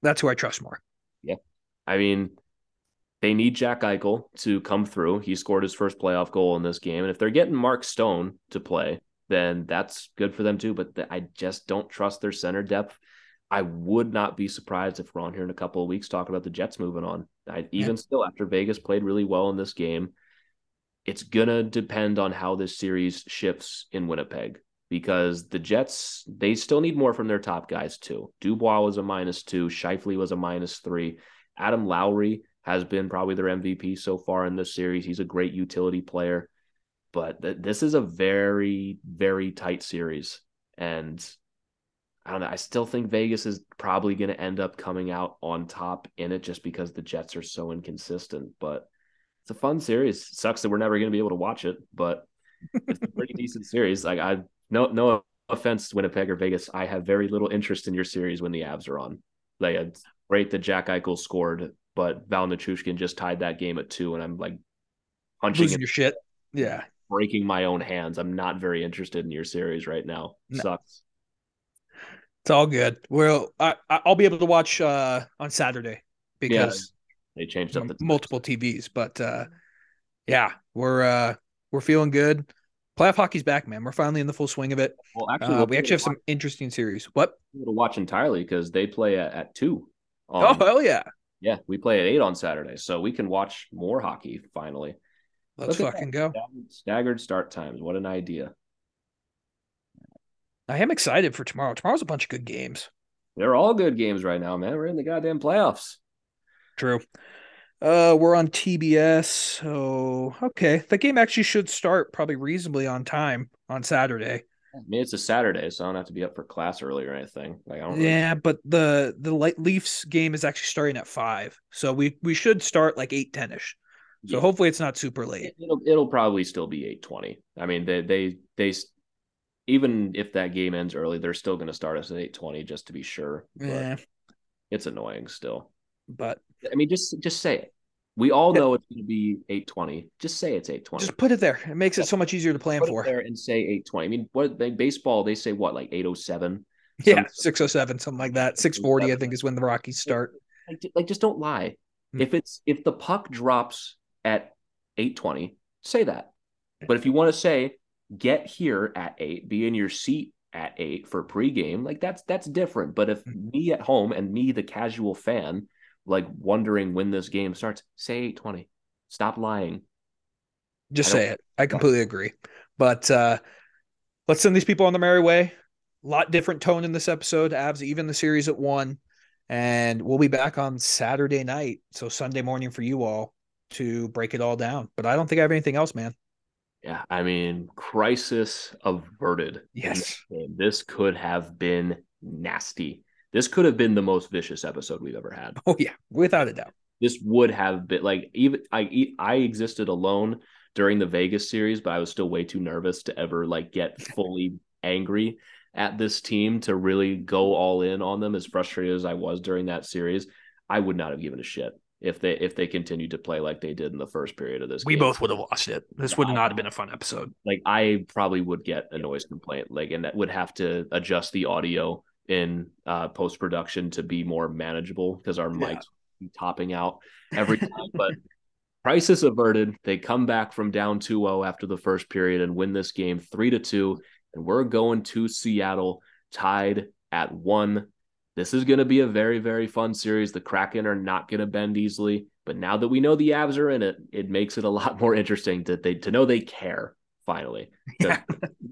that's who I trust more. Yeah, I mean, they need Jack Eichel to come through. He scored his first playoff goal in this game, and if they're getting Mark Stone to play, then that's good for them too. But the, I just don't trust their center depth. I would not be surprised if we're on here in a couple of weeks talking about the Jets moving on. I, even yeah. still, after Vegas played really well in this game, it's going to depend on how this series shifts in Winnipeg because the Jets, they still need more from their top guys too. Dubois was a minus two. Scheifele was a minus three. Adam Lowry has been probably their M V P so far in this series. He's a great utility player. But th- this is a very, very tight series. And I don't know. I still think Vegas is probably going to end up coming out on top in it just because the Jets are so inconsistent. But it's a fun series. It sucks that we're never going to be able to watch it, but it's a pretty decent series. Like I no no offense, Winnipeg or Vegas. I have very little interest in your series when the Avs are on. Like it's great that Jack Eichel scored, but Val Nichushkin just tied that game at two, and I'm like punching losing your shit. Yeah. breaking my own hands. I'm not very interested in your series right now. No. Sucks. It's all good. Well, I, I'll be able to watch uh, on Saturday because yeah, they changed up the t- multiple T Vs. But uh, yeah, we're uh, we're feeling good. Playoff hockey's back, man. We're finally in the full swing of it. Well, actually, uh, we actually have watch. some interesting series. What? I'm going to watch entirely because they play at, at two. On, oh, hell yeah. Yeah, we play at eight on Saturday, so we can watch more hockey finally. Let's Look fucking go. Staggered start times. What an idea. I am excited for tomorrow. Tomorrow's a bunch of good games. They're all good games right now, man. We're in the goddamn playoffs. True. Uh, we're on T B S, so okay. That game actually should start probably reasonably on time on Saturday. I mean, it's a Saturday, so I don't have to be up for class early or anything. Like, I don't yeah, really... but the the Leafs game is actually starting at five, so we, we should start like eight ten ish. So yeah. Hopefully it's not super late. It'll, it'll probably still be eight twenty. I mean, they, they they even if that game ends early, they're still going to start us at eight twenty just to be sure. But yeah. It's annoying still. But I mean, just just say it. We all know it's going to be eight twenty. Just say it's eight twenty. Just put it there. It makes it so much easier to plan put for. It there and say eight twenty. I mean, what they baseball they say what like eight oh seven. Yeah, six oh seven, something like that. six forty, I think, is when the Rockies start. Like, like just don't lie. Mm-hmm. If it's if the puck drops at eight twenty, say that. But if you want to say get here at eight, be in your seat at eight for pregame, like that's that's different. But if mm-hmm. me at home and me the casual fan, like wondering when this game starts, say eight twenty. Stop lying. Just say it. I completely agree. But uh, let's send these people on their merry way. A lot different tone in this episode. Avs even the series at one. And we'll be back on Saturday night. So Sunday morning for you all to break it all down. But I don't think I have anything else, man. Yeah, I mean, crisis averted. Yes. This could have been nasty. This could have been the most vicious episode we've ever had. Oh, yeah, without a doubt. This would have been like even I I existed alone during the Vegas series, but I was still way too nervous to ever like get fully angry at this team to really go all in on them. As frustrated as I was during that series, I would not have given a shit if they if they continued to play like they did in the first period of this we game. We both would have lost it. This would not have been a fun episode. Like I probably would get a noise complaint, like, and that would have to adjust the audio in uh, post-production to be more manageable because our mics yeah. be topping out every time. But crisis averted. They come back from down two oh after the first period and win this game three to two. And we're going to Seattle tied at one. This is going to be a very, very fun series. The Kraken are not going to bend easily. But now that we know the Avs are in it, it makes it a lot more interesting to, they, to know they care, finally. Yeah.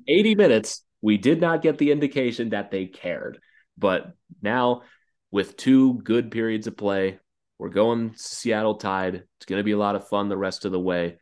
eighty minutes, we did not get the indication that they cared. But now, with two good periods of play, we're going Seattle tied. It's going to be a lot of fun the rest of the way.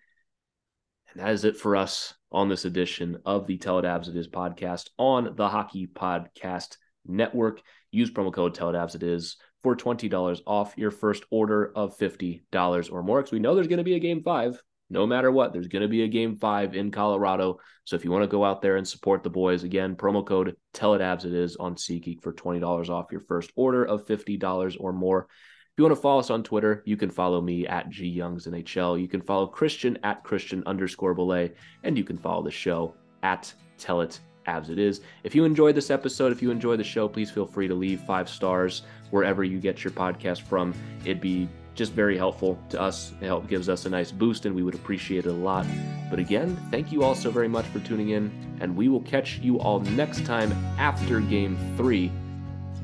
And that is it for us on this edition of the Tell It Avs It Is podcast on the Hockey Podcast Network. Use promo code Tell It Avs It Is for twenty dollars off your first order of fifty dollars or more. Because we know there's going to be a game five. No matter what, there's going to be a game five in Colorado. So if you want to go out there and support the boys, again, promo code Tell It Avs It Is on SeatGeek for twenty dollars off your first order of fifty dollars or more. If you want to follow us on Twitter, you can follow me at G Youngs N H L. You can follow Christian at Christian underscore Bolle, and you can follow the show at Tell It Avs It Is. If you enjoyed this episode, if you enjoyed the show, please feel free to leave five stars wherever you get your podcast from. It'd be just very helpful to us. It help gives us a nice boost, and we would appreciate it a lot. But again, thank you all so very much for tuning in, and we will catch you all next time after game three.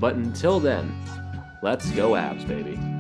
But until then, let's go Avs, baby.